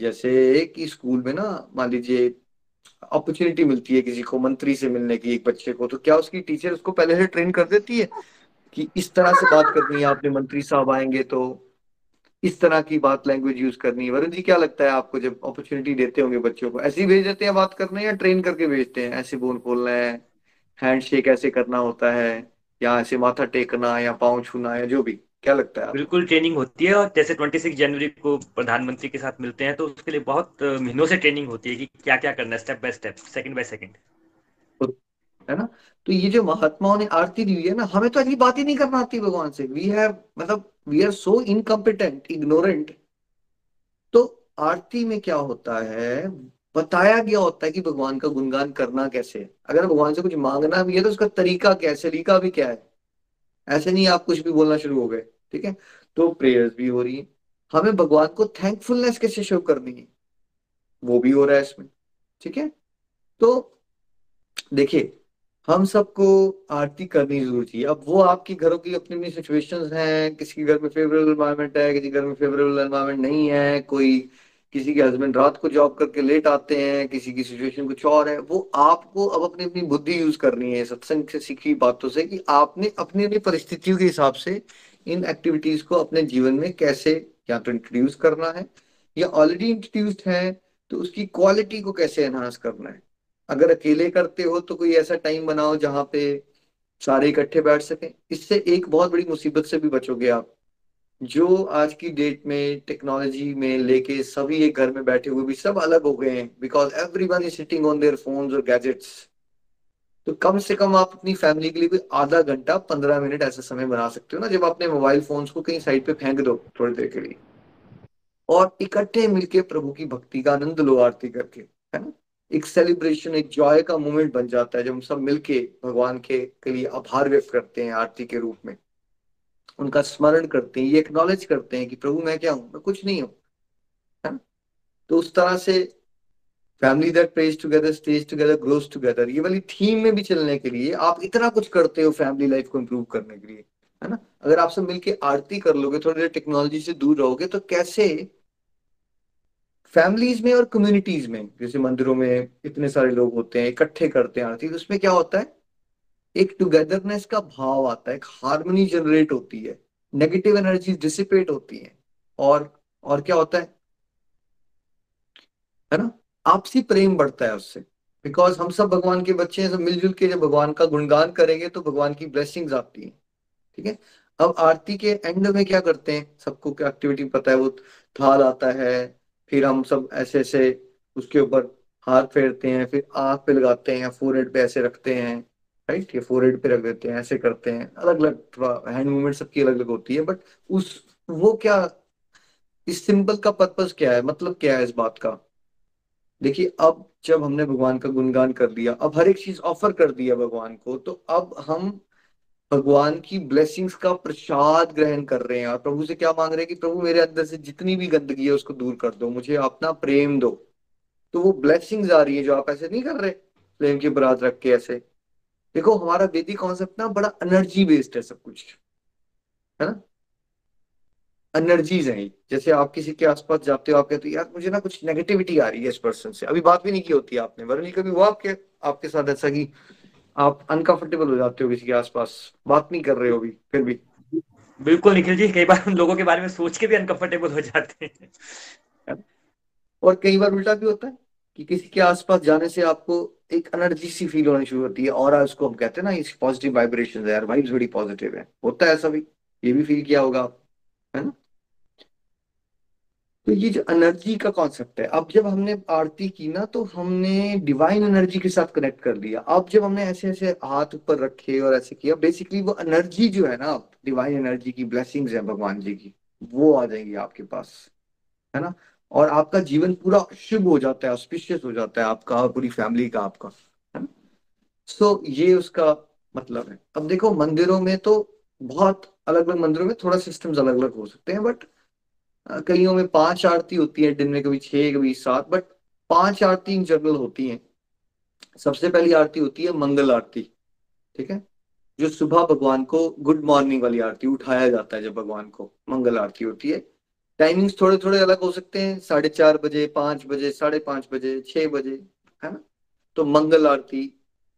जैसे कि स्कूल में ना मान लीजिए अपॉर्चुनिटी मिलती है किसी को मंत्री से मिलने की, एक बच्चे को, तो क्या उसकी टीचर उसको पहले से ट्रेन कर देती है कि इस तरह से बात करनी है आपने, मंत्री साहब आएंगे तो इस तरह की बात लैंग्वेज यूज करनी है। वरुण जी क्या लगता है आपको, जब अपॉर्चुनिटी देते होंगे बच्चों को ऐसे ही भेज देते हैं बात करने, या ट्रेन करके भेजते हैं, ऐसे बोलना है, हैंडशेक ऐसे करना होता है, या ऐसे माथा टेकना या पाँव छूना या जो भी, क्या लगता है आपको? बिल्कुल ट्रेनिंग होती है, और जैसे 26 जनवरी को प्रधानमंत्री के साथ मिलते हैं तो उसके लिए बहुत महीनों से ट्रेनिंग होती है कि क्या क्या करना है, step by step, second by second, है ना। तो ये जो महात्माओं ने आरती दी हुई है ना, हमें तो अगली बात ही नहीं करना आती भगवान से, वी हैव मतलब we are so incompetent, ignorant. तो आरती में क्या होता है, बताया गया होता है कि भगवान का गुणगान करना कैसे है। अगर भगवान से कुछ मांगना भी है तो उसका तरीका क्या है, सलीका भी क्या है, ऐसे नहीं आप कुछ भी बोलना शुरू हो गए, ठीक है। तो प्रेयर्स भी हो रही है, हमें भगवान को थैंकफुलनेस कैसे शो करनी है वो भी हो रहा है इसमें, ठीक है। तो देखिए हम सबको आरती करनी जरूर चाहिए। अब वो आपकी घरों की अपनी अपनी सिचुएशंस हैं, किसी के घर में फेवरेबल एनवायरनमेंट है, किसी के घर में फेवरेबल एनवायरनमेंट नहीं है, कोई किसी के हस्बैंड रात को जॉब करके लेट आते हैं, किसी की सिचुएशन कुछ और है, वो आपको अब अपनी अपनी बुद्धि यूज करनी है, सत्संग से सीखी बातों से, कि आपने अपनी अपनी परिस्थितियों के हिसाब से इन एक्टिविटीज को अपने जीवन में कैसे या तो इंट्रोड्यूस करना है या ऑलरेडी इंट्रोड्यूस्ड है तो उसकी क्वालिटी को कैसे एनहांस करना है। अगर अकेले करते हो तो कोई ऐसा टाइम बनाओ जहाँ पे सारे इकट्ठे बैठ सकें। इससे एक बहुत बड़ी मुसीबत से भी बचोगे आप, जो आज की डेट में टेक्नोलॉजी में लेके सभी एक घर में बैठे हुए भी सब अलग हो गए हैं, because everyone is sitting on their phones और गैजेट्स। तो कम से कम आप अपनी फैमिली के लिए भी आधा घंटा 15 मिनट ऐसा समय बना सकते हो ना, जब अपने मोबाइल फोन्स को कहीं साइड पे फेंक दो थोड़ी देर के लिए और इकट्ठे मिलके प्रभु की भक्ति का आनंद लो आरती करके, है ना। एक सेलिब्रेशन, एक जॉय का मोमेंट बन जाता है जब हम सब मिलके भगवान के लिए आभार व्यक्त करते हैं आरती के रूप में, उनका स्मरण करते हैं, ये एक्नॉलेज करते हैं कि प्रभु मैं क्या हूँ, मैं कुछ नहीं हूँ, है ना। तो उस तरह से family that prays together, stays together, grows together, ये वाली थीम में भी चलने के लिए आप इतना कुछ करते हो फैमिली लाइफ को इम्प्रूव करने के लिए, है ना। अगर आप सब मिलके आरती कर लोगे, थोड़ी देर टेक्नोलॉजी से दूर रहोगे, तो कैसे फैमिलीज में और कम्युनिटीज में, जैसे मंदिरों में इतने सारे लोग होते हैं इकट्ठे करते हैं आरती, तो उसमें क्या होता है, एक टुगेदरनेस का भाव आता है, एक हार्मनी जनरेट होती है, नेगेटिव एनर्जी डिसिपेट होती है और क्या होता है ना, आपसी प्रेम बढ़ता है उससे, बिकॉज हम सब भगवान के बच्चे हैं। सब मिलजुल के जब भगवान का गुणगान करेंगे तो भगवान की ब्लेसिंग्स आती हैं, ठीक है। अब आरती के एंड में क्या करते हैं, सबको क्या एक्टिविटी पता है, वो थाल आता है, फिर हम सब ऐसे ऐसे उसके ऊपर हाथ फेरते हैं, फिर आँख पे लगाते हैं, फोरहेड पे ऐसे रखते हैं, राइट, ये फोरहेड पे रख देते हैं, ऐसे करते हैं, अलग अलग थोड़ा हैंड मूवमेंट सबकी अलग अलग होती है, बट उस वो क्या, इस सिंबल का पर्पस क्या है, मतलब क्या है इस बात का। देखिए, अब जब हमने भगवान का गुणगान कर लिया, अब हर एक चीज ऑफर कर दिया भगवान को, तो अब हम भगवान की ब्लेसिंग्स का प्रसाद ग्रहण कर रहे हैं और प्रभु से क्या मांग रहे हैं कि प्रभु मेरे अंदर से जितनी भी गंदगी है उसको दूर कर दो, मुझे अपना प्रेम दो। तो वो ब्लेसिंग्स आ रही है जो आप ऐसे नहीं कर रहे प्रेम के बरात रख के ऐसे। देखो, हमारा वैदिक कॉन्सेप्ट ना बड़ा एनर्जी बेस्ड है, सब कुछ, है ना, एनर्जीज हैं। जैसे आप किसी के आसपास जाते हो, आप कहते हो यार मुझे ना कुछ नेगेटिविटी आ रही है इस पर्सन से, अभी बात भी नहीं की होती आपने, वरुण कभी हुआ आपके साथ ऐसा कि आप अनकंफर्टेबल हो जाते हो किसी के आसपास, बात नहीं कर रहे हो भी फिर भी? बिल्कुल निखिल जी, कई बार हम लोगों के बारे में सोच के भी अनकंफर्टेबल हो जाते हैं, और कई बार उल्टा भी होता है कि किसी के आसपास जाने से आपको एक एनर्जी सी फील होनी शुरू होती है, और उसको हम कहते हैं ना इस पॉजिटिव वाइब्रेशन है यार, वाइब्स बड़ी पॉजिटिव है, होता है ऐसा भी, ये भी फील किया होगा आप, है ना। तो ये जो एनर्जी का कॉन्सेप्ट है, अब जब हमने आरती की ना तो हमने डिवाइन एनर्जी के साथ कनेक्ट कर लिया। अब जब हमने ऐसे ऐसे हाथ ऊपर रखे और ऐसे किया, बेसिकली वो एनर्जी जो है ना, डिवाइन एनर्जी की ब्लेसिंग्स है भगवान जी की, वो आ जाएंगी आपके पास, है ना, और आपका जीवन पूरा शुभ हो जाता है, ऑस्पिशियस हो जाता है आपका और पूरी फैमिली का आपका, है ना। सो ये उसका मतलब है। अब देखो, मंदिरों में तो बहुत अलग अलग, मंदिरों में थोड़ा सिस्टम्स अलग अलग हो सकते हैं, बट कईयों में 5 आरती होती है दिन में, कभी 6 कभी 7, बट 5 आरती इन जनरल होती हैं। सबसे पहली आरती होती है मंगल आरती, ठीक है, जो सुबह भगवान को गुड मॉर्निंग वाली आरती, उठाया जाता है जब भगवान को, मंगल आरती होती है। टाइमिंग्स थोड़े थोड़े अलग हो सकते हैं, 4:30 बजे, 5 बजे, 5:30 बजे, 6 बजे, है ना। तो मंगल आरती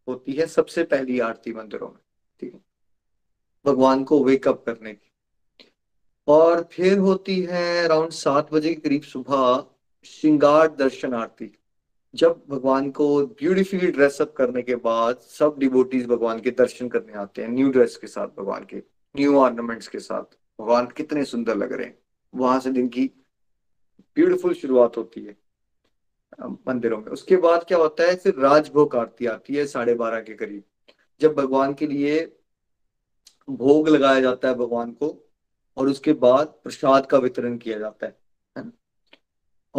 होती है सबसे पहली आरती मंदिरों में, ठीक है, भगवान को वेकअप करने की। और फिर होती है अराउंड 7 बजे के करीब सुबह श्रृंगार दर्शन आरती, जब भगवान को ब्यूटीफुली ड्रेसअप करने के बाद सब डिवोटीज भगवान के दर्शन करने आते हैं, न्यू ड्रेस के साथ, भगवान के न्यू ऑर्नामेंट्स के साथ, भगवान कितने सुंदर लग रहे हैं, वहां से दिन की ब्यूटीफुल शुरुआत होती है मंदिरों में। उसके बाद क्या होता है, फिर राजभोग आरती आती है 12:30 के करीब, जब भगवान के लिए भोग लगाया जाता है भगवान को, और उसके बाद प्रसाद का वितरण किया जाता है।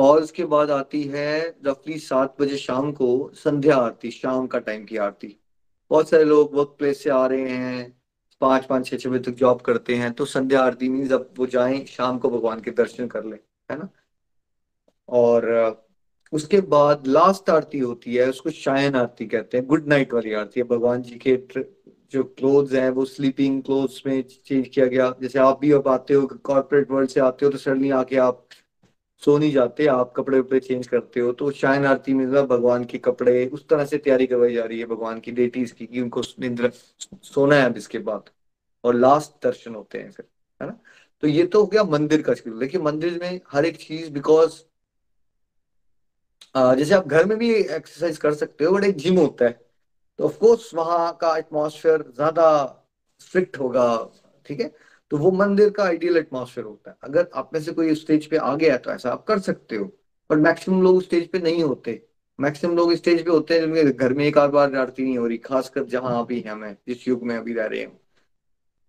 और उसके बाद आती है रफली 7 बजे शाम को संध्या आरती, शाम का टाइम की आरती। बहुत सारे लोग वर्क प्लेस से आ रहे हैं, 5-5, 6-6 बजे तक जॉब करते हैं, तो संध्या आरती मीन्स अब वो जाएं शाम को भगवान के दर्शन कर लें, है ना। और उसके बाद लास्ट आरती होती है, उसको शायन आरती कहते हैं, गुड नाइट वाली आरती है। भगवान जी के जो क्लोथ्स हैं वो स्लीपिंग क्लोथ्स में चेंज किया गया। जैसे आप भी अब आते हो कॉर्पोरेट वर्ल्ड से आते हो तो सडनली आके आप सो नहीं जाते, आप कपड़े वपड़े चेंज करते हो, तो शायन आरती में भगवान के कपड़े उस तरह से तैयारी करवाई जा रही है भगवान की डेटीज की कि उनको निंद्रा सोना है अब इसके बाद। और लास्ट दर्शन होते हैं फिर है ना। तो ये तो हो गया मंदिर का शेड्यूल। देखिए मंदिर में हर एक चीज, बिकॉज जैसे आप घर में भी एक्सरसाइज कर सकते हो बट एक जिम होता है, तो ऑफकोर्स वहाँ का एटमॉस्फेयर ज्यादा स्ट्रिक्ट होगा, ठीक है। तो वो मंदिर का आइडियल एटमॉस्फेयर होता है। अगर आप में से कोई स्टेज पे आ गया तो ऐसा आप कर सकते हो, पर मैक्सिमम लोग स्टेज पे नहीं होते। मैक्सिमम लोग स्टेज पे होते हैं जिनके घर में एक आध बार आरती नहीं हो रही, खासकर जहाँ अभी हम है, जिस युग में अभी रह रहे हैं।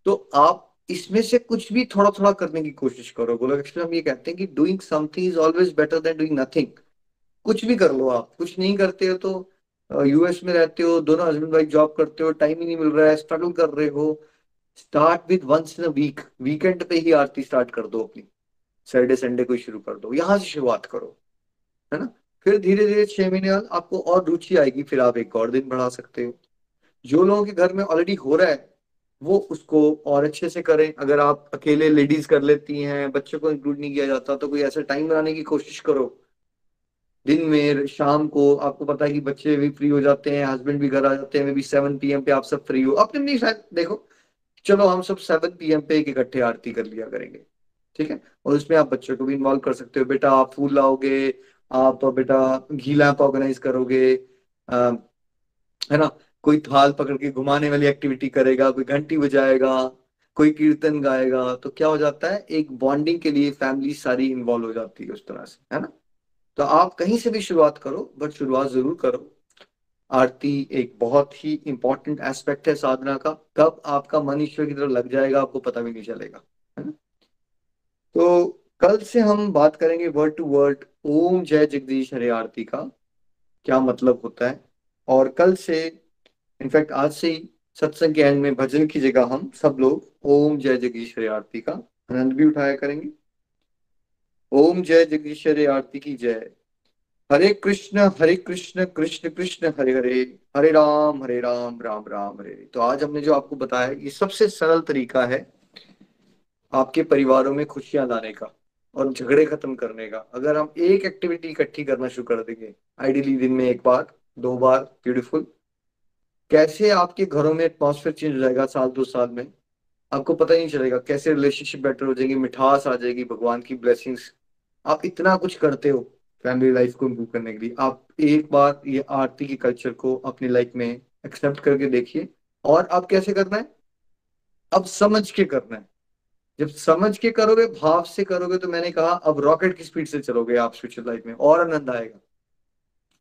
तो आप इसमें से कुछ भी थोड़ा थोड़ा करने की कोशिश करो। गोलोक एक्सप्रेस हम ये कहते हैं कि doing something is always better than doing nothing. कुछ भी कर लो आप। कुछ नहीं करते हो तो यूएस में रहते हो, दोनों हस्बैंड वाइफ जॉब करते हो, टाइम ही नहीं मिल रहा है, स्ट्रगल कर रहे हो। Start with once in a week, weekend पे ही आरती स्टार्ट कर दो अपनी, सैटरडे संडे को शुरू कर दो, यहाँ से शुरुआत करो, है ना। फिर धीरे धीरे 6 महीने बाद आपको और रुचि आएगी, फिर आप एक और दिन बढ़ा सकते हो। जो लोगों के घर में ऑलरेडी हो रहा है वो उसको और अच्छे से करें। अगर आप अकेले लेडीज कर लेती हैं, बच्चों को इंक्लूड नहीं किया जाता, तो कोई ऐसा टाइम बनाने की कोशिश करो दिन में, शाम को। आपको पता है कि बच्चे भी फ्री हो जाते हैं, हस्बैंड भी घर आ जाते हैं, मे बी 7 PM पे आप सब फ्री हो। अपने नहीं शायद देखो, चलो हम सब 7 PM पे एक इकट्ठे आरती कर लिया करेंगे, ठीक है। और उसमें आप बच्चों को भी इन्वॉल्व कर सकते हो। बेटा आप फूल लाओगे, आप बेटा घी लैंप ऑर्गेनाइज करोगे, है ना। कोई थाल पकड़ के घुमाने वाली एक्टिविटी करेगा, कोई घंटी बजाएगा, कोई कीर्तन गाएगा। तो क्या हो जाता है, एक बॉन्डिंग के लिए फैमिली सारी इन्वॉल्व हो जाती है उस तरह से, है ना। तो आप कहीं से भी शुरुआत करो, बट शुरुआत जरूर करो। आरती एक बहुत ही इंपॉर्टेंट एस्पेक्ट है साधना का। कब आपका मन ईश्वर की तरफ लग जाएगा आपको पता भी नहीं चलेगा, है ना। तो कल से हम बात करेंगे वर्ड टू वर्ड ओम जय जगदीश हरे आरती का क्या मतलब होता है। और कल से इनफैक्ट आज से ही सत्संग के एंड में भजन की जगह हम सब लोग ओम जय जगदीश्वरी आरती का आनंद भी उठाया करेंगे। ओम जय जगदीश्वरी आरती की जय। हरे कृष्ण कृष्ण कृष्ण हरे हरे, हरे राम राम राम हरे। तो आज हमने जो आपको बताया ये सबसे सरल तरीका है आपके परिवारों में खुशियां लाने का और झगड़े खत्म करने का। अगर हम एक एक्टिविटी इकट्ठी करना शुरू कर देंगे, आइडियली दिन में 1 बार 2 बार, ब्यूटीफुल, कैसे आपके घरों में एटमॉस्फेयर चेंज हो जाएगा। 1-2 साल में आपको पता ही नहीं चलेगा कैसे रिलेशनशिप बेटर हो जाएगी, मिठास आ जाएगी, भगवान की ब्लेसिंग्स। आप इतना कुछ करते हो फैमिली लाइफ को इम्प्रूव करने के लिए। आप एक बार ये आरती के कल्चर को अपनी लाइफ में एक्सेप्ट करके देखिए। और आप कैसे करना है, अब समझ के करना है। जब समझ के करोगे, भाव से करोगे, तो मैंने कहा अब रॉकेट की स्पीड से चलोगे आप स्पिरिचुअल लाइफ में, और आनंद आएगा।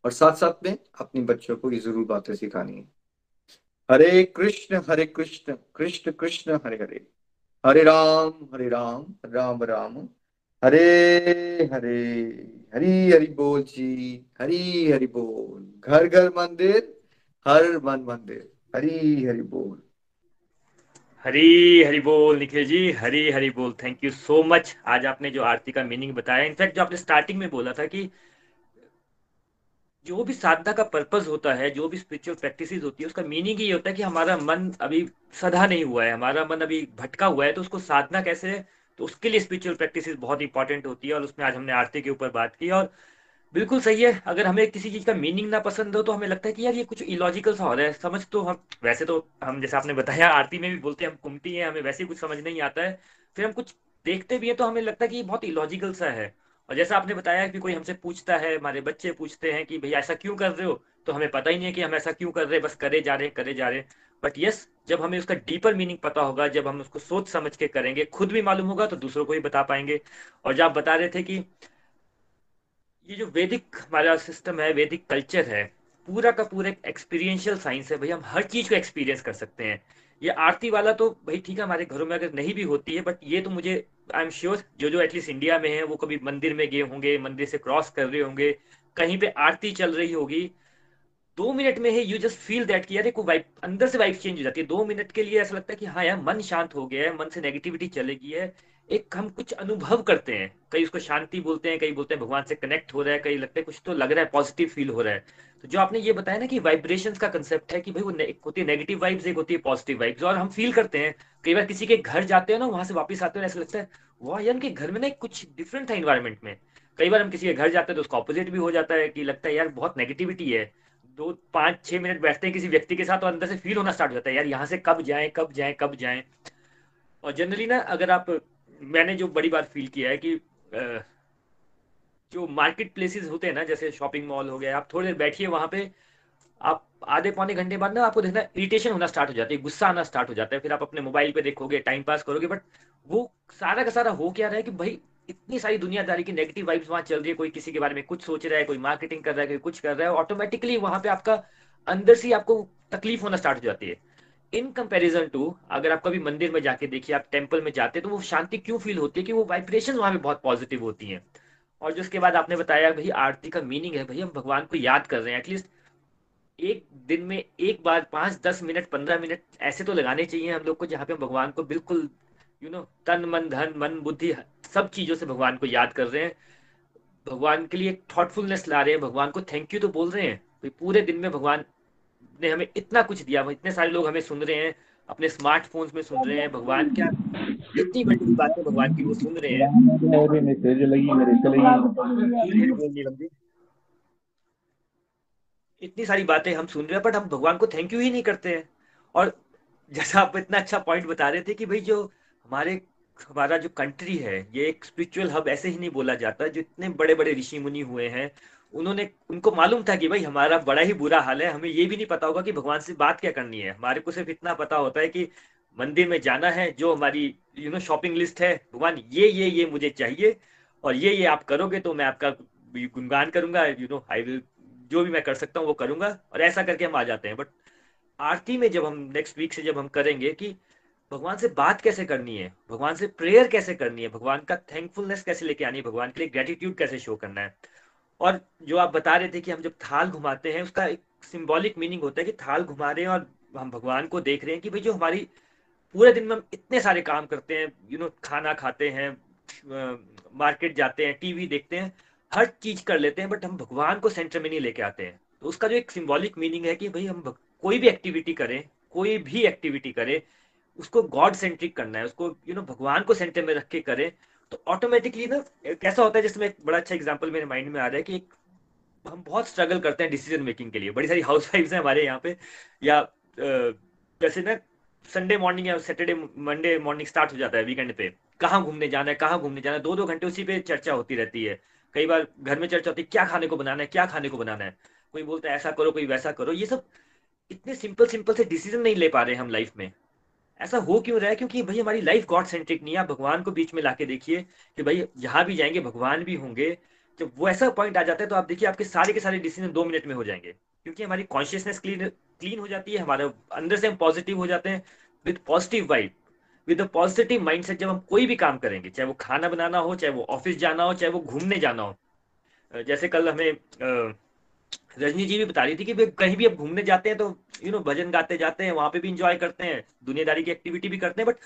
और साथ साथ में अपने बच्चों को ये जरूर बातें सिखानी है। हरे कृष्ण कृष्ण कृष्ण हरे हरे, हरे राम राम राम हरे हरे। हरी हरि बोल जी, हरी हरि बोल। घर घर मंदिर, हर मन मंदिर। हरी हरि बोल, हरी हरि बोल। निखिल जी हरी हरि बोल, थैंक यू सो मच। आज आपने जो आरती का मीनिंग बताया, इनफैक्ट जो आपने स्टार्टिंग में बोला था कि जो भी साधना का पर्पस होता है, जो भी स्पिरिचुअल प्रैक्टिसेस होती है, उसका मीनिंग ये होता है कि हमारा मन अभी सधा नहीं हुआ है, हमारा मन अभी भटका हुआ है, तो उसको साधना कैसे, तो उसके लिए स्पिरिचुअल प्रैक्टिसेस बहुत इंपॉर्टेंट होती है। और उसमें आज हमने आरती के ऊपर बात की, और बिल्कुल सही है। अगर हमें किसी चीज का मीनिंग ना पसंद हो तो हमें लगता है कि यार ये कुछ इलॉजिकल सा हो रहा है, समझ तो हम, वैसे तो हम जैसे आपने बताया आरती में भी बोलते हैं हम कुमटी है, हमें वैसे ही कुछ समझ नहीं आता है। फिर हम कुछ देखते भी हैं तो हमें लगता है कि ये बहुत इलॉजिकल सा है। और जैसा आपने बताया कि कोई हमसे पूछता है, हमारे बच्चे पूछते हैं कि भैया ऐसा क्यों कर रहे हो, तो हमें पता ही नहीं है कि हम ऐसा क्यों कर रहे हैं, बस करे जा रहे। बट यस, जब हमें उसका डीपर मीनिंग पता होगा, जब हम उसको सोच समझ के करेंगे, खुद भी मालूम होगा तो दूसरों को भी बता पाएंगे। और जो आप बता रहे थे कि ये जो वैदिक हमारा सिस्टम है, वैदिक कल्चर है, पूरा का पूरा एक एक्सपीरियंशियल साइंस है भाई। हम हर चीज को एक्सपीरियंस कर सकते हैं। ये आरती वाला तो भाई ठीक है, हमारे घरों में अगर नहीं भी होती है, बट ये तो मुझे आई एम श्योर जो एटलीस्ट इंडिया में है वो कभी मंदिर में गए होंगे, मंदिर से क्रॉस कर रहे होंगे, कहीं पे आरती चल रही होगी, 2 मिनट में ही यू जस्ट फील दैट कि यार एक वाइब, अंदर से वाइब चेंज हो जाती है 2 मिनट के लिए। ऐसा लगता है कि हाँ यार मन शांत हो गया है, मन से नेगेटिविटी चली गई है, एक हम कुछ अनुभव करते हैं। कई उसको शांति बोलते हैं, कई बोलते हैं भगवान से कनेक्ट हो रहा है, कई लगता है कुछ तो लग रहा है, पॉजिटिव फील हो रहा है। तो जो आपने ये बताया ना कि वाइब्रेशंस का कंसेप्ट है कि भाई वो एक होती है नेगेटिव वाइब्स, एक होती है पॉजिटिव वाइब्स, और हम फील करते हैं। कई बार किसी के घर जाते हैं ना, वहां से वापस आते हैं, ऐसा लगता है वाह यार के घर में ना कुछ डिफरेंट था इन्वायरमेंट में। कई बार हम किसी के घर जाते हैं तो उसका ऑपोजिट भी हो जाता है कि लगता है यार बहुत नेगेटिविटी है। 5-6 मिनट बैठते हैं किसी व्यक्ति के साथ और अंदर से फील होना स्टार्ट हो जाता है यार यहाँ से कब जाए। और जनरली ना अगर आप, मैंने जो बड़ी बात फील किया है कि जो मार्केट प्लेसेस होते हैं ना, जैसे शॉपिंग मॉल हो गया, आप थोड़ी देर बैठिए वहां पे, आप आधे पौने घंटे बाद ना आपको देखना इरिटेशन होना स्टार्ट हो जाती है, गुस्सा आना स्टार्ट हो जाता है, फिर आप अपने मोबाइल पे देखोगे, टाइम पास करोगे, बट वो सारा का सारा हो क्या रहा है कि भाई इतनी सारी दुनियादारी की नेगेटिव वाइब्स वहां चल रही है, कोई किसी के बारे में कुछ सोच रहा है, कोई मार्केटिंग कर रहा है, कोई कुछ कर रहा है, ऑटोमेटिकली वहां पे आपका अंदर से आपको तकलीफ होना स्टार्ट हो जाती है। इन कंपैरिजन टू अगर आप कभी मंदिर में जाके देखिए, आप टेम्पल में जाते हैं, तो वो शांति क्यों फील होती है कि वो वाइब्रेशन वहाँ पे बहुत पॉजिटिव होती हैं। और जो उसके बाद आपने बताया भाई आरती का मीनिंग है, भाई हम भगवान को याद कर रहे हैं, एटलीस्ट एक दिन में एक बार 5-10 मिनट 15 मिनट ऐसे तो लगाने चाहिए हम लोग को, जहाँ पे हम भगवान को बिल्कुल तन मन धन मन बुद्धि सब चीजों से भगवान को याद कर रहे हैं, भगवान के लिए एक थॉटफुलनेस ला रहे हैं, भगवान को थैंक यू तो बोल रहे हैं। भाई पूरे दिन में भगवान ने हमें इतना कुछ दिया, इतने सारे लोग हमें सुन रहे हैं, अपने स्मार्टफोन्स में सुन रहे हैं, भगवान क्या इतनी बड़ी बातें भगवान की वो सुन रहे हैं, इतनी सारी बातें हम सुन रहे हैं, बट हम भगवान को थैंक यू ही नहीं करते हैं। और जैसा आप इतना अच्छा पॉइंट बता रहे थे कि भाई जो हमारा जो कंट्री है, ये एक स्पिरिचुअल हब ऐसे ही नहीं बोला जाता, जो इतने बड़े बड़े ऋषि मुनि हुए हैं, उनको मालूम था कि भाई हमारा बड़ा ही बुरा हाल है, हमें ये भी नहीं पता होगा कि भगवान से बात क्या करनी है, हमारे को सिर्फ इतना पता होता है कि मंदिर में जाना है, जो हमारी शॉपिंग लिस्ट है, भगवान ये मुझे चाहिए और ये आप करोगे तो मैं आपका गुणगान करूंगा, आई विल, जो भी मैं कर सकता हूँ वो करूंगा, और ऐसा करके हम आ जाते हैं। बट आरती में जब हम नेक्स्ट वीक से जब हम करेंगे कि भगवान से बात कैसे करनी है, भगवान से प्रेयर कैसे करनी है, भगवान का थैंकफुलनेस कैसे लेके आनी है, भगवान के लिए ग्रेटिट्यूड कैसे शो करना है। और जो आप बता रहे थे कि हम जब थाल घुमाते हैं, उसका एक सिंबॉलिक मीनिंग होता है कि थाल घुमा रहे हैं और हम भगवान को देख रहे हैं कि भाई जो हमारी पूरे दिन में हम इतने सारे काम करते हैं, खाना खाते हैं, मार्केट जाते हैं, टीवी देखते हैं, हर चीज कर लेते हैं, बट हम भगवान को सेंटर में नहीं लेके आते हैं। तो उसका जो एक सिंबॉलिक मीनिंग है कि भाई हम कोई भी एक्टिविटी करें उसको गॉड सेंट्रिक करना है, उसको भगवान को सेंटर में रख के करें, तो ऑटोमेटिकली ना कैसा होता है, जिसमें एक बड़ा अच्छा एग्जाम्पल मेरे माइंड में आ रहा है कि हम बहुत स्ट्रगल करते हैं डिसीजन मेकिंग के लिए, बड़ी सारी हाउस वाइफ्स हैं हमारे यहाँ पे, या जैसे ना संडे मॉर्निंग या सैटरडे मंडे मॉर्निंग स्टार्ट हो जाता है वीकेंड पे, कहाँ घूमने जाना है, 2-2 घंटे उसी पे चर्चा होती रहती है, कई बार घर में चर्चा होती है क्या खाने को बनाना है, कोई बोलता है ऐसा करो, कोई वैसा करो, ये सब इतने सिंपल से डिसीजन नहीं ले पा रहे हम लाइफ में। ऐसा हो क्यों रहा है? क्योंकि भाई हमारी लाइफ गॉड सेंट्रिक नहीं है। भगवान को बीच में लाके देखिए कि भाई जहाँ भी जाएंगे भगवान भी होंगे। जब वो ऐसा पॉइंट आ जाता है तो आप देखिए आपके सारे के सारे डिसीजन 2 मिनट में हो जाएंगे, क्योंकि हमारी कॉन्शियसनेस क्लीन हो जाती है, हमारे अंदर से हम पॉजिटिव हो जाते हैं। With positive vibe, with a positive mindset, जब हम कोई भी काम करेंगे, चाहे वो खाना बनाना हो, चाहे वो ऑफिस जाना हो, चाहे वो घूमने जाना हो, जैसे कल हमें रजनी जी भी बता रही थी कि कहीं भी आप घूमने जाते हैं तो भजन गाते जाते हैं, वहां पे भी इंजॉय करते हैं, दुनियादारी की एक्टिविटी भी करते हैं, बट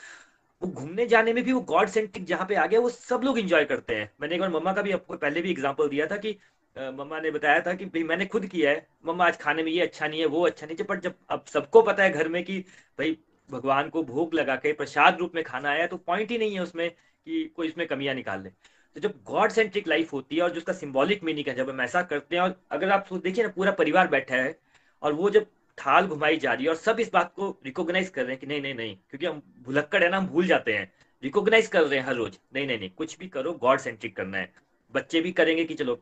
वो घूमने जाने में भी वो गॉड सेंट्रिक जहाँ पे आ गया वो सब लोग इंजॉय करते हैं। मैंने एक बार मम्मा का भी आपको पहले भी एग्जाम्पल दिया था कि मम्मा ने बताया था कि भाई मैंने खुद किया है, मम्मा आज खाने में ये अच्छा नहीं है, वो अच्छा नहीं है, बट जब अब सबको पता है घर में कि भाई भगवान को भोग लगा के प्रसाद रूप में खाना आया, तो पॉइंट ही नहीं है उसमें कि कोई इसमें कमियां निकाल ले। तो जब गॉड सेंट्रिक लाइफ होती है और जिसका सिंबॉलिक मीनिंग है, जब हम ऐसा करते हैं, और अगर आप देखिए ना पूरा परिवार बैठा है और वो जब थाल घुमाई जा रही है और सब इस बात को रिकॉग्नाइज कर रहे हैं कि नहीं, क्योंकि हम भुलक्कड़ है ना, हम भूल जाते हैं, रिकॉग्नाइज कर रहे हैं हर रोज, नहीं, कुछ भी करो गॉड सेंट्रिक करना है। बच्चे भी करेंगे कि चलो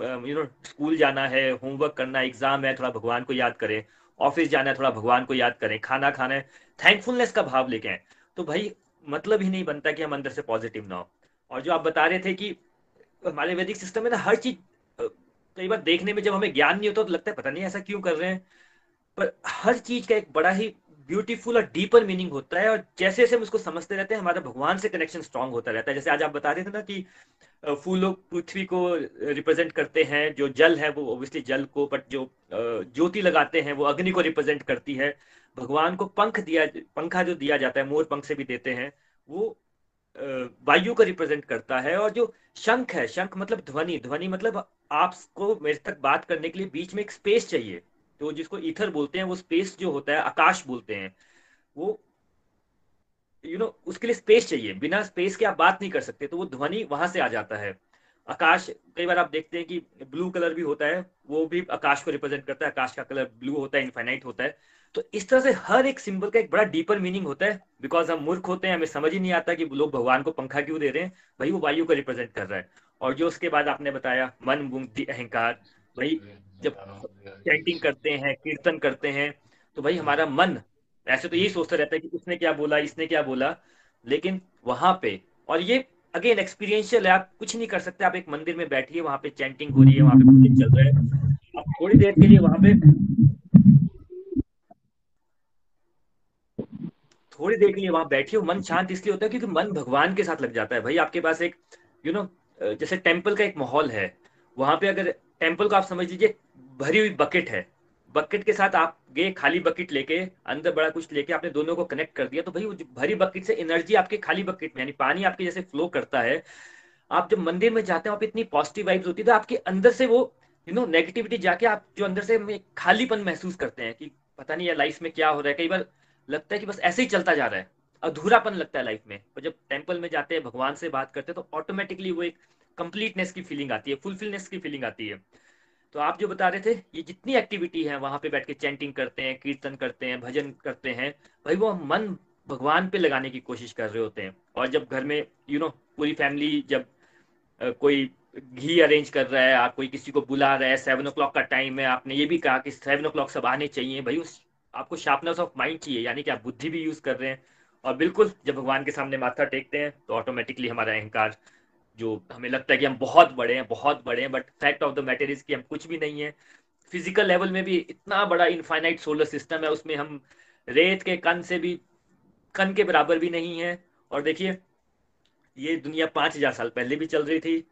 स्कूल जाना है, होमवर्क करना है, एग्जाम है, थोड़ा भगवान को याद करें, ऑफिस जाना है, थोड़ा भगवान को याद करें, खाना खाना है, थैंकफुलनेस का भाव लेके आए। तो भाई मतलब ही नहीं बनता कि हम अंदर से पॉजिटिव ना हो। और जो आप बता रहे थे कि हमारे वैदिक सिस्टम में ना हर चीज कई बार देखने में जब हमें ज्ञान नहीं होता तो लगता है पता नहीं ऐसा क्यों कर रहे हैं, पर हर चीज का एक बड़ा ही ब्यूटीफुल और डीपर मीनिंग होता है, और जैसे जैसे हम उसको समझते रहते हैं हमारा भगवान से कनेक्शन स्ट्रांग होता रहता है। जैसे आज आप बता रहे थे ना कि फूल लोग पृथ्वी को रिप्रेजेंट करते हैं, जो जल है वो ऑब्वियसली जल को, बट जो ज्योति लगाते हैं वो अग्नि को रिप्रेजेंट करती है, भगवान को पंखा जो दिया जाता है, मोर पंख से भी देते हैं, वो वायु को रिप्रेजेंट करता है, और जो शंख है, शंख मतलब ध्वनि मतलब आपको मेरे तक बात करने के लिए बीच में एक स्पेस चाहिए, तो जिसको ईथर बोलते हैं, वो स्पेस जो होता है आकाश बोलते हैं, वो उसके लिए स्पेस चाहिए, बिना स्पेस के आप बात नहीं कर सकते, तो वो ध्वनि वहां से आ जाता है। आकाश कई बार आप देखते हैं कि ब्लू कलर भी होता है, वो भी आकाश को रिप्रेजेंट करता है, आकाश का कलर ब्लू होता है, इनफाइनाइट होता है। तो इस तरह से हर एक सिंबल का एक बड़ा डीपर मीनिंग होता है। बिकॉज हम मूर्ख होते हैं, हमें समझ ही नहीं आता कि लोग भगवान को पंखा क्यों दे रहे हैं, भाई वो वायु को रिप्रेजेंट कर रहा है। और जो उसके बाद आपने बताया मन बुद्धि अहंकार, भाई जब चैंटिंग करते हैं कीर्तन करते हैं तो भाई हमारा मन ऐसे तो यही सोचता रहता है कि उसने क्या बोला इसने क्या बोला, लेकिन वहां पे, और ये अगेन एक्सपीरियंशियल है, आप कुछ नहीं कर सकते। आप एक मंदिर में बैठिए, वहां पे चैंटिंग हो रही है, वहां पे भजन चल रहा है, आप थोड़ी देर के लिए वहां पे बैठिए, मन शांत इसलिए होता है क्योंकि मन भगवान के साथ लग जाता है। भाई आपके पास एक यू नो जैसे टेम्पल का एक माहौल है, वहां पे अगर टेम्पल को आप समझ लीजिए भरी हुई बकेट है, बकेट के साथ आप गए खाली बकेट लेके, अंदर बड़ा कुछ लेके, आपने दोनों को कनेक्ट कर दिया, तो भाई वो भरी बकेट से एनर्जी आपके खाली बकेट में, यानी पानी आपके जैसे फ्लो करता है। आप जब मंदिर में जाते हो आप इतनी पॉजिटिव वाइब्स होती है, तो आपके अंदर से वो नेगेटिविटी जाके आप जो अंदर से खालीपन महसूस करते हैं कि पता नहीं यार लाइफ में क्या हो रहा है, कई बार लगता है कि बस ऐसे ही चलता जा रहा है, अधूरापन लगता है लाइफ में। पर जब टेम्पल में जाते हैं भगवान से बात करते हैं तो ऑटोमेटिकली वो एक कंप्लीटनेस की फीलिंग आती है, फुलफिलनेस की फीलिंग आती है। तो आप जो बता रहे थे ये जितनी एक्टिविटी है वहां पे बैठ के चैंटिंग करते हैं कीर्तन करते हैं भजन करते हैं, भाई वो मन भगवान पे लगाने की कोशिश कर रहे होते हैं। और जब घर में पूरी फैमिली जब कोई घी अरेंज कर रहा है, आप कोई किसी को बुला रहा है, 7 o'clock का टाइम है, आपने ये भी कहा कि 7 o'clock सब आने चाहिए, भाई उस आपको शार्पनेस ऑफ माइंड चाहिए, यानी कि आप बुद्धि भी यूज कर रहे हैं। और बिल्कुल जब भगवान के सामने माथा टेकते हैं तो ऑटोमेटिकली हमारा अहंकार, जो हमें लगता है कि हम बहुत बड़े हैं, but fact of the matter is कि हम कुछ भी नहीं है। फिजिकल लेवल में भी इतना बड़ा इनफाइनाइट सोलर सिस्टम है, उसमें हम रेत के कण से भी कण के बराबर भी नहीं है। और देखिए ये दुनिया 5000 साल पहले भी चल रही थी,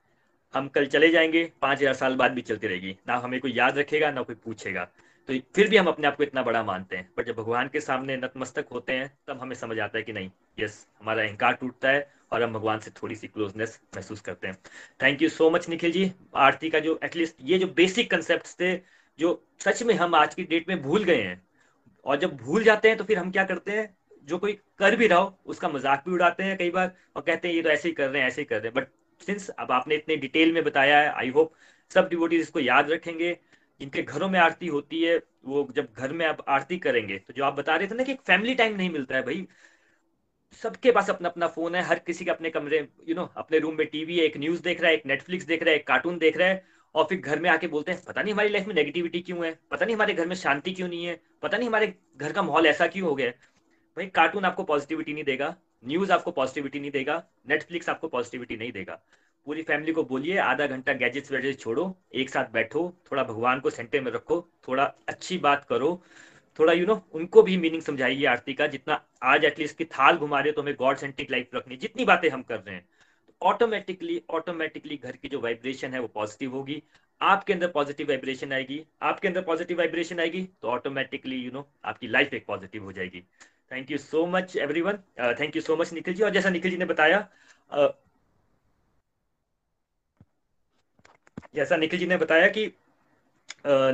हम कल चले जाएंगे, 5000 साल बाद भी चलती रहेगी, ना हमें कोई याद रखेगा ना कोई पूछेगा। तो फिर भी हम अपने आप को इतना बड़ा मानते हैं, बट जब भगवान के सामने नतमस्तक होते हैं तब हमें समझ आता है कि नहीं, यस हमारा अहंकार टूटता है और हम भगवान से थोड़ी सी क्लोजनेस महसूस करते हैं। Thank you so much Nikhil ji. आरती का जो एटलीस्ट ये जो बेसिक कंसेप्ट्स थे जो सच में हम आज की डेट में भूल गए हैं, और जब भूल जाते हैं तो फिर हम क्या करते हैं, जो कोई कर भी रहा हो उसका मजाक भी उड़ाते हैं कई बार, और कहते हैं ये तो ऐसे ही कर रहे हैं। बट सिंस अब आपने इतने डिटेल में बताया है, आई होप सब डिवोटीज इसको याद रखेंगे। जिनके घरों में आरती होती है वो जब घर में आप आरती करेंगे, तो जो आप बता रहे थे ना कि एक फैमिली टाइम नहीं मिलता है, भाई सबके पास अपना अपना फोन है, हर किसी के अपने कमरे अपने रूम में टीवी है, एक न्यूज देख रहा है, एक नेटफ्लिक्स देख रहा है, एक कार्टून देख रहा है, और फिर घर में आके बोलते हैं पता नहीं हमारी लाइफ में नेगेटिविटी क्यों है, पता नहीं हमारे घर में शांति क्यों नहीं है, पता नहीं हमारे घर का माहौल ऐसा क्यों हो गया। भाई कार्टून आपको पॉजिटिविटी नहीं देगा, न्यूज आपको पॉजिटिविटी नहीं देगा, नेटफ्लिक्स आपको पॉजिटिविटी नहीं देगा। पूरी फैमिली को बोलिए आधा घंटा गैजेट्स वैजेट्स छोड़ो, एक साथ बैठो, थोड़ा भगवान को सेंटर में रखो, थोड़ा अच्छी बात करो, थोड़ा उनको भी मीनिंग समझाइए आरती का। जितना आज एटलीस्ट की थाल घुमा रहे हो तो हमें गॉड सेंट्रिक लाइफ रखनी, जितनी बातें हम कर रहे हैं तो ऑटोमेटिकली घर की जो वाइब्रेशन है वो पॉजिटिव होगी, आपके अंदर पॉजिटिव वाइब्रेशन आएगी, तो ऑटोमेटिकली आपकी लाइफ एक पॉजिटिव हो जाएगी। Thank you so much everyone, thank you so much Nikhil ji. और जैसा निखिल जी ने बताया कि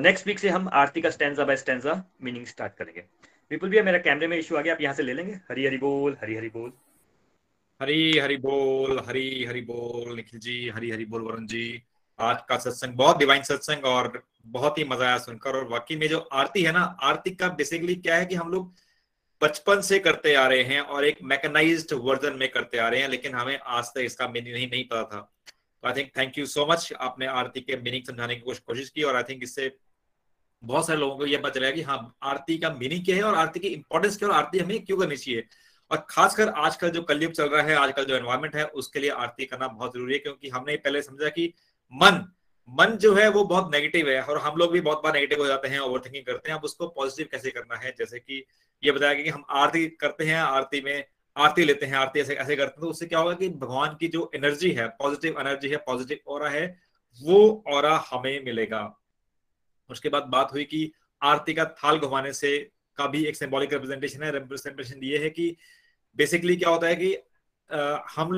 नेक्स्ट वीक से हम आरती का stanza by stanza meaning start करेंगे। विपुल भैया मेरा कैमरे में इशू आ गया, आप यहाँ से ले लेंगे। हरी हरी बोल, हरी हरी बोल, हरी हरी बोल, हरी हरी बोल निखिल जी, हरी हरी बोल वरुण जी। आज का सत्संग बहुत डिवाइन सत्संग और बहुत ही मजा आया सुनकर। और वाकई में जो आरती है ना, आरती का बेसिकली क्या है कि हम लोग बचपन से करते आ रहे हैं और एक मैकेनाइज्ड वर्जन में करते आ रहे हैं, लेकिन हमें आज तक इसका मीनिंग नहीं पता था। I think thank you so much, आपने आरती के मीनिंग समझाने की कोशिश की और आई थिंक इससे बहुत सारे लोगों को यह पता चला कि हाँ आरती का मीनिंग क्या है और आरती की इंपॉर्टेंस क्या है और आरती हमें क्यों करनी चाहिए। और खासकर आजकल जो कलयुग चल रहा है, आजकल जो एनवायरमेंट है, उसके लिए आरती करना बहुत जरूरी है, क्योंकि हमने पहले समझा कि मन जो है वो बहुत नेगेटिव है और हम लोग भी बहुत बार नेगेटिव हो जाते हैं, ओवर थिंकिंग करते हैं। अब उसको पॉजिटिव कैसे करना है, जैसे कि ये बताया गया कि हम आरती करते हैं, आरती में आरती लेते हैं, आरती ऐसे करते हैं, तो उससे क्या होगा कि भगवान की जो एनर्जी है, पॉजिटिव एनर्जी है, पॉजिटिव ऑरा है, वो ऑरा हमें मिलेगा। उसके बाद बात हुई कि आरती का थाल घुमाने से का भी एक सिंबॉलिक रिप्रेजेंटेशन ये है कि बेसिकली क्या होता है कि हम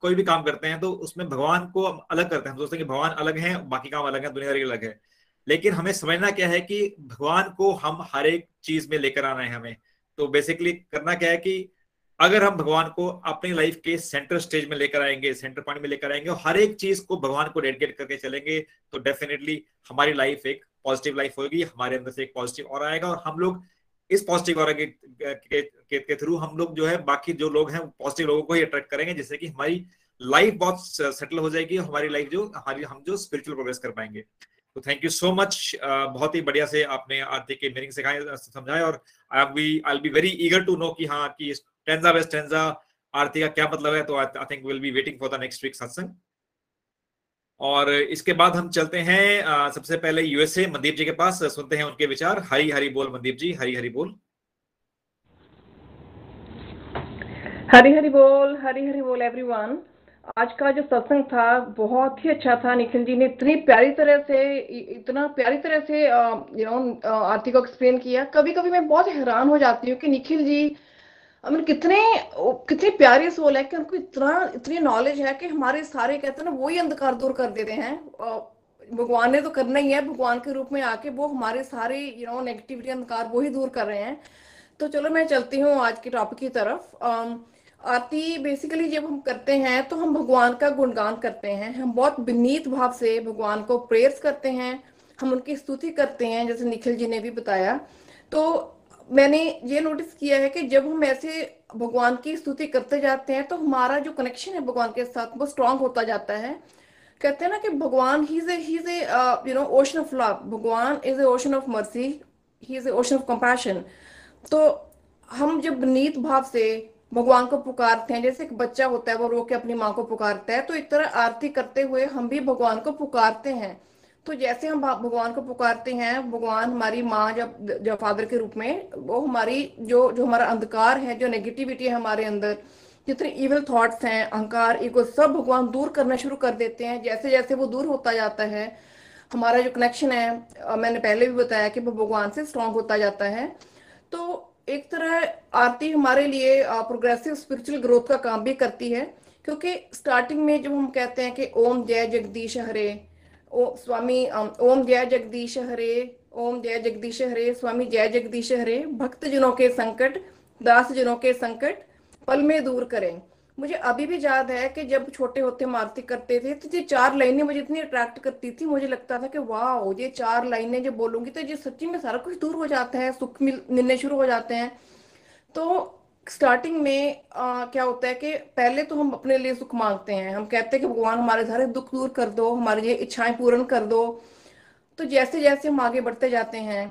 कोई भी काम करते हैं तो उसमें भगवान को अलग करते हैं, हम सोचते हैं कि भगवान अलग है, बाकी काम अलग है, दुनियादारी अलग है। लेकिन हमें समझना क्या है कि भगवान को हम हर एक चीज में लेकर आना है हमें। तो बेसिकली करना क्या है कि अगर हम भगवान को अपनी लाइफ के सेंटर स्टेज में लेकर आएंगे, सेंटर पॉइंट में लेकर आएंगे और हर एक चीज को भगवान को डेडिकेट करके चलेंगे तो डेफिनेटली हमारी लाइफ एक पॉजिटिव लाइफ होगी, हमारे अंदर से एक पॉजिटिव और आएगा और हम लोग इस पॉजिटिव और के थ्रू हम लोग जो है बाकी जो लोग हैं पॉजिटिव लोगों को ही अट्रैक्ट करेंगे, जिससे कि हमारी लाइफ बहुत सेटल हो जाएगी, हमारी लाइफ जो हमारी हम जो स्पिरिचुअल प्रोग्रेस कर पाएंगे। तो थैंक यू सो मच, बहुत ही बढ़िया से आपने आरती के मीनिंग समझाया और I be very eager to know कि हाँ आपकी स्टैंजा बाय स्टैंजा आरती का क्या मतलब है। तो I think will be waiting for the next week satsang. और इसके बाद हम चलते हैं सबसे पहले यूएसए मनदीप जी के पास, सुनते हैं उनके विचार। हरी हरी बोल मनदीप जी, हरी हरी बोल। हरी हरी बोल, हरी हरी बोल एवरीवन। आज का जो सत्संग था बहुत ही अच्छा था, निखिल जी ने इतना प्यारी तरह से यू नो आरती को एक्सप्लेन किया। कभी कभी मैं बहुत हैरान हो जाती हूँ कि निखिल जी कितने प्यारे सोल है कि उनको इतनी नॉलेज है कि हमारे सारे कहते हैं ना वही अंधकार दूर कर देते हैं। भगवान ने तो करना ही है, भगवान के रूप में आके वो हमारे सारे यू नो नेगेटिविटी अंधकार वो ही दूर कर रहे हैं। तो चलो मैं चलती हूँ आज के टॉपिक की तरफ। आरती बेसिकली जब हम करते हैं तो हम भगवान का गुणगान करते हैं, हम बहुत विनीत भाव से भगवान को प्रेयर्स करते हैं, हम उनकी स्तुति करते हैं जैसे निखिल जी ने भी बताया। तो मैंने ये नोटिस किया है कि जब हम ऐसे भगवान की स्तुति करते जाते हैं तो हमारा जो कनेक्शन है भगवान के साथ वो स्ट्रांग होता जाता है। कहते हैं ना कि भगवान ही is a you know ocean of love, भगवान is a ocean of mercy, he is a ocean of compassion. तो हम जब विनीत भाव से भगवान को पुकारते हैं, जैसे एक बच्चा होता है वो रो के अपनी माँ को पुकारता है, तो एक तरह आरती करते हुए हम भी भगवान को पुकारते हैं। तो जैसे हम भगवान को पुकारते हैं, भगवान हमारी माँ जब फादर के रूप में वो हमारी जो हमारा अंधकार है, जो नेगेटिविटी है हमारे अंदर, जितने इविल थॉट्स हैं, अहंकार, ईगो, सब भगवान दूर करना शुरू कर देते हैं। जैसे जैसे वो दूर होता जाता है हमारा जो कनेक्शन है, मैंने पहले भी बताया कि वो भगवान से स्ट्रांग होता जाता है। तो एक तरह आरती हमारे लिए प्रोग्रेसिव स्पिरिचुअल ग्रोथ का काम भी करती है, क्योंकि स्टार्टिंग में जब हम कहते हैं कि ओम जय जगदीश हरे, ओम जय जगदीश हरे, ओम जय जगदीश हरे, स्वामी जय जगदीश हरे, भक्त जनों के संकट, दास जनों के संकट पल में दूर करें। मुझे अभी भी याद है कि जब छोटे होते हम आरती करते थे तो ये 4 लाइनें मुझे इतनी अट्रैक्ट करती थी, मुझे लगता था कि वाह, ये 4 लाइनें जब बोलूंगी तो ये सच्ची में सारा कुछ दूर हो जाता है, सुख मिलने शुरू हो जाते हैं। तो स्टार्टिंग में क्या होता है कि पहले तो हम अपने लिए सुख मांगते हैं, हम कहते हैं कि भगवान हमारे सारे दुख दूर कर दो, हमारी ये इच्छाएं पूर्ण कर दो। तो जैसे जैसे हम आगे बढ़ते जाते हैं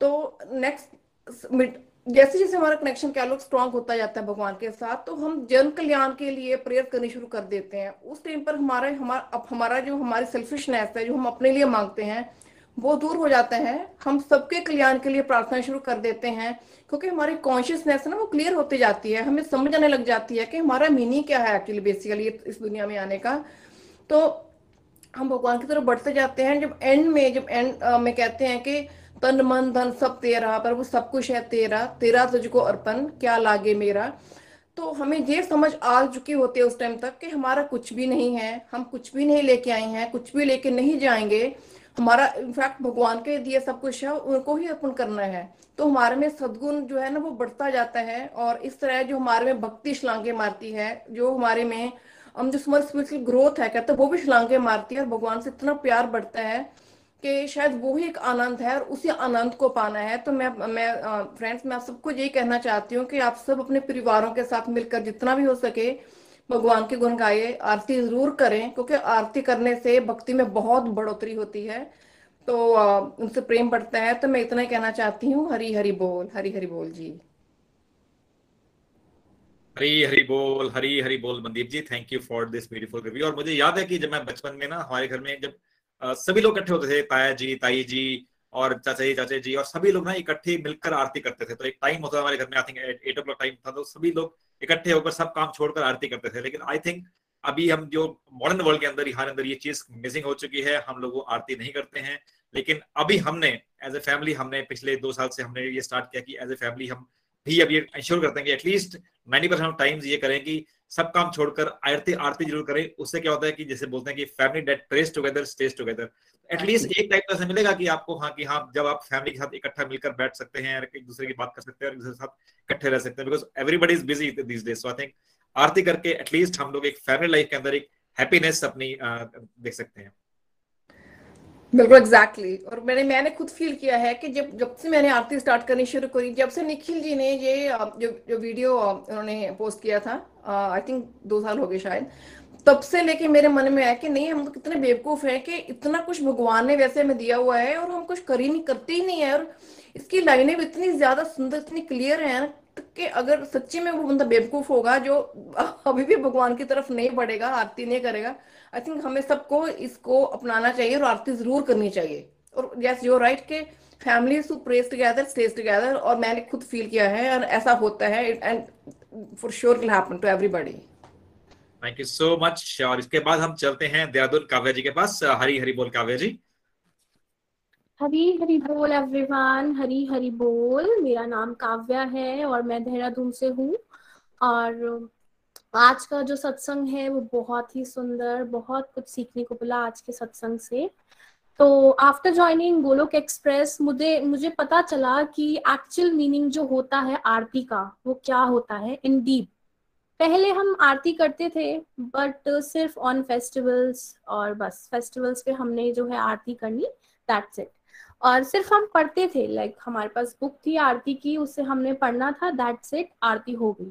तो नेक्स्ट जैसे जैसे हमारा कनेक्शन क्या लोग स्ट्रांग होता जाता है भगवान के साथ, तो हम जन कल्याण के लिए प्रेयर करनी शुरू कर देते हैं। उस टाइम पर हमारा जो हमारी सेल्फिशनेस है, जो हम अपने लिए मांगते हैं, वो दूर हो जाता है। हम सबके कल्याण के लिए प्रार्थना शुरू कर देते हैं, क्योंकि हमारी कॉन्शियसनेस ना वो क्लियर होती जाती है, हमें समझ आने लग जाती है कि हमारा मीनिंग क्या है एक्चुअली बेसिकली इस दुनिया में आने का। तो हम भगवान की तरफ बढ़ते जाते हैं। जब एंड में कहते हैं कि तन मन धन सब तेरा, पर वो सब कुछ है तेरा, तेरा तुझको अर्पण क्या लागे मेरा। तो हमें ये समझ आ चुकी होती है उस टाइम तक कि हमारा कुछ भी नहीं है, हम कुछ भी नहीं लेके आए हैं, कुछ भी लेके नहीं जाएंगे, हमारा इनफैक्ट भगवान के दिए सब कुछ है, उनको ही अर्पण करना है। तो हमारे में सद्गुण जो है ना वो बढ़ता जाता है, और इस तरह जो हमारे में भक्ति छलांगे मारती है, जो हमारे में हम जो स्पिरिचुअल ग्रोथ है कहते हैं वो भी छलांगे मारती है, और भगवान से इतना प्यार बढ़ता है कि शायद वो ही एक आनंद है और उसी आनंद को पाना है। तो मैं फ्रेंड्स, मैं आप सबको यही कहना चाहती हूँ कि आप सब अपने परिवारों के साथ मिलकर जितना भी हो सके भगवान के गुण गाए, आरती जरूर करें, क्योंकि आरती करने से भक्ति में बहुत बढ़ोतरी होती है, तो उनसे प्रेम बढ़ता है। तो मैं इतना ही कहना चाहती हूँ। हरी हरि बोल, हरी हरि बोल जी, हरी हरि बोल, हरी हरि बोल। Mandeep ji, thank you for this beautiful review. और मुझे याद है कि जब मैं बचपन में ना हमारे घर में जब सभी लोग इकट्ठे होते थे, ताया जी, ताई जी और चाचा जी और सभी लोग ना इकट्ठे मिलकर आरती करते थे। तो एक टाइम होता था हमारे घर में, आई थिंक 8 o'clock टाइम था, तो सभी लोग इकट्ठे होकर सब काम छोड़कर आरती करते थे। लेकिन आई थिंक अभी हम जो मॉडर्न वर्ल्ड के अंदर हमारे अंदर ये चीज मिसिंग हो चुकी है, हम लोग वो आरती नहीं करते हैं। लेकिन अभी हमने एज ए फैमिली, हमने पिछले 2 साल से हमने ये स्टार्ट किया कि एज ए फैमिली हम भी अब ये इंश्योर करते हैं कि एटलीस्ट 90% टाइम्स ये करें कि सब काम छोड़कर आरती आरती जरूर करें। उससे क्या होता है कि जैसे बोलते हैं कि family that prays together stays together, at least एक टाइम तो ऐसा मिलेगा कि आपको हाँ कि हाँ जब आप फैमिली के साथ इकट्ठा मिलकर बैठ सकते हैं, एक दूसरे की बात कर सकते हैं और एक दूसरे के साथ इकट्ठे रह सकते हैं, because everybody is busy this days. So I think आरती करके एटलीस्ट हम लोग एक फैमिली लाइफ के अंदर एक हैप्पीनेस अपनी देख सकते हैं। बिल्कुल एग्जैक्टली। और मैंने खुद फील किया है कि जब से मैंने आरती स्टार्ट करनी शुरू करी, जब से निखिल जी ने ये जो वीडियो उन्होंने पोस्ट किया था, आई थिंक 2 साल हो गए शायद, तब से लेके मेरे मन में आया कि नहीं हम तो कितने बेवकूफ हैं कि इतना कुछ भगवान ने वैसे हमें दिया हुआ है और हम कुछ करते ही नहीं है। और इसकी लाइनें भी इतनी ज्यादा सुंदर, इतनी क्लियर है कि अगर सच्ची में वो बंदा बेवकूफ होगा जो अभी भी भगवान की तरफ नहीं बढ़ेगा, आरती नहीं करेगा। आई थिंक हमें सबको इसको अपनाना चाहिए और आरती जरूर करनी चाहिए। और यस यू आर राइट के family to prays together stays together, और मैंने खुद फील किया है और ऐसा होता है and for sure will happen to everybody. Thank you so much. और इसके बाद हम चलते हैं देहरादून काव्या जी के पास। हरी हरी बोल काव्या जी। हरी हरी बोल एवरीवन, हरी हरी बोल। मेरा नाम काव्या है और मैं देहरादून से हूँ। और आज का जो सत्संग है वो बहुत ही सुंदर, बहुत कुछ सीखने को मिला आज के सत्संग से। तो आफ्टर ज्वाइनिंग गोलोक एक्सप्रेस मुझे पता चला कि एक्चुअल मीनिंग जो होता है आरती का वो क्या होता है इन डीप। पहले हम आरती करते थे बट सिर्फ ऑन फेस्टिवल्स, और बस फेस्टिवल्स पे हमने जो है आरती करनी, दैट्स इट। और सिर्फ हम पढ़ते थे, लाइक हमारे पास बुक थी आरती की, उससे हमने पढ़ना था, दैट्स इट, आरती हो गई।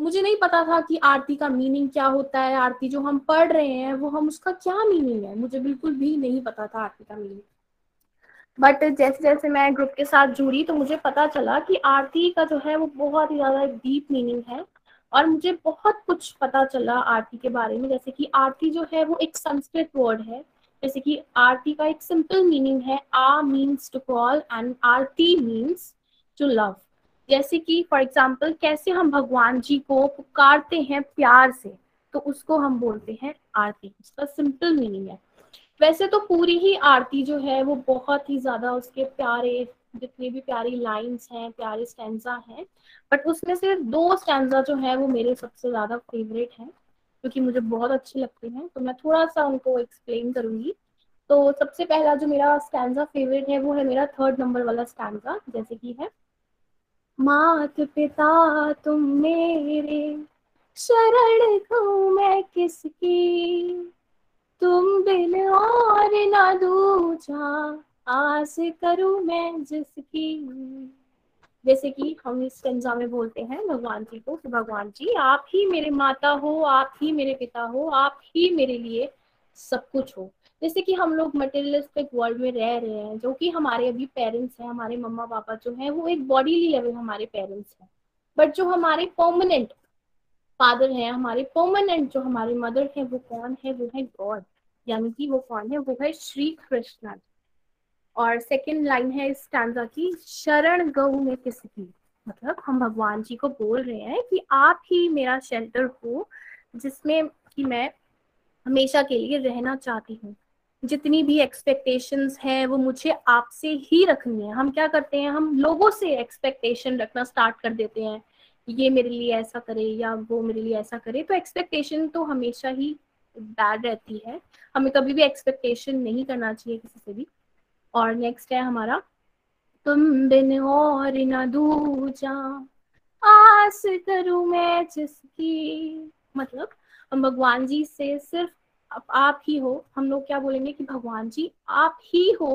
मुझे नहीं पता था कि आरती का मीनिंग क्या होता है, आरती जो हम पढ़ रहे हैं वो हम उसका क्या मीनिंग है, मुझे बिल्कुल भी नहीं पता था आरती का मीनिंग। बट जैसे जैसे मैं ग्रुप के साथ जुड़ी तो मुझे पता चला कि आरती का जो है वो बहुत ही ज़्यादा डीप मीनिंग है। और मुझे बहुत कुछ पता चला आरती के बारे में, जैसे कि आरती जो है वो एक संस्कृत वर्ड है। जैसे कि आरती का एक सिंपल मीनिंग है, आ means to call and aarti means to love. जैसे कि फॉर एग्जाम्पल कैसे हम भगवान जी को पुकारते हैं प्यार से, तो उसको हम बोलते हैं आरती, उसका सिंपल मीनिंग है। वैसे तो पूरी ही आरती जो है वो बहुत ही ज्यादा, उसके प्यारे जितने भी प्यारी लाइन्स हैं, प्यारे स्टैंजा हैं, बट उसमें से 2 स्टैंजा जो है वो मेरे सबसे ज्यादा फेवरेट हैं क्योंकि मुझे बहुत अच्छे लगते हैं, तो मैं थोड़ा सा उनको एक्सप्लेन करूंगी। तो सबसे पहला जो मेरा स्टैंजा फेवरेट है वो है मेरा 3rd नंबर वाला स्टैंजा, जैसे कि है मात पिता तुम मेरे, शरण हूं मैं किसकी, तुम बिन और ना दूजा, आस करूं मैं जिसकी। जैसे कि हम इस स्टैंजा में बोलते हैं भगवान जी को, तो भगवान जी आप ही मेरे माता हो, आप ही मेरे पिता हो, आप ही मेरे लिए सब कुछ हो। जैसे कि हम लोग मटेरियलिस्टिक वर्ल्ड में रह रहे हैं, जो कि हमारे अभी पेरेंट्स हैं, हमारे मम्मा पापा जो हैं वो एक बॉडीली लेवल हमारे पेरेंट्स हैं, बट जो हमारे परमानेंट फादर हैं, हमारे परमानेंट जो हमारे मदर हैं वो कौन है, वो है गॉड, यानी कि वो कौन है, वो है श्री कृष्ण। और 2nd लाइन है इस स्टैंजा की, शरण गऊ में किसकी, मतलब हम भगवान जी को बोल रहे हैं कि आप ही मेरा शेल्टर हो जिसमें कि मैं हमेशा के लिए रहना चाहती हूँ, जितनी भी एक्सपेक्टेशंस हैं वो मुझे आपसे ही रखनी है। हम क्या करते हैं, हम लोगों से एक्सपेक्टेशन रखना स्टार्ट कर देते हैं, ये मेरे लिए ऐसा करे या वो मेरे लिए ऐसा करे, तो एक्सपेक्टेशन तो हमेशा ही बैड रहती है, हमें कभी भी एक्सपेक्टेशन नहीं करना चाहिए किसी से भी। और नेक्स्ट है हमारा, तुम बिन और ना दूजा, आस करूं मैं जिसकी, मतलब हम भगवान जी से सिर्फ आप ही हो, हम लोग क्या बोलेंगे कि भगवान जी आप ही हो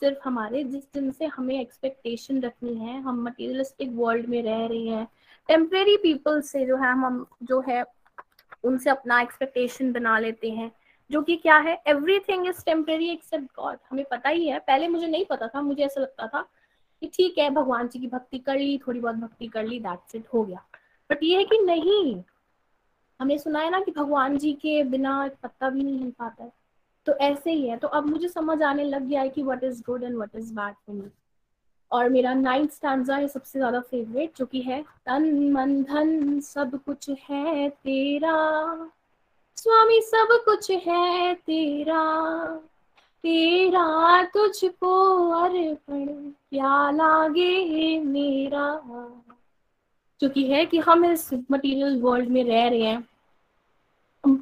सिर्फ हमारे, जिनसे हमें एक्सपेक्टेशन रखनी है। हम मटेरियलिस्टिक वर्ल्ड में रह रहे हैं, टेम्परेरी पीपल से जो है हम जो है उनसे अपना एक्सपेक्टेशन बना लेते हैं, जो कि क्या है, everything is temporary except God. हमें पता ही है, पहले मुझे नहीं पता था, मुझे ऐसा लगता था कि ठीक है भगवान जी की भक्ति कर ली, थोड़ी बहुत भक्ति कर ली, दैट्स इट, हो गया। बट ये है कि नहीं, हमने सुना है ना कि भगवान जी के बिना एक पत्ता भी नहीं हिल पाता है, तो ऐसे ही है। तो अब मुझे समझ आने लग गया है कि what is good and what is bad for me. और मेरा 9th स्टैंजा है सबसे ज्यादा फेवरेट, जो कि है, तन मन धन सब कुछ है तेरा, स्वामी सब कुछ है तेरा, तेरा तुझको अर्पण क्या लागे मेरा। जो कि है कि हम इस मटेरियल वर्ल्ड में रह रहे हैं,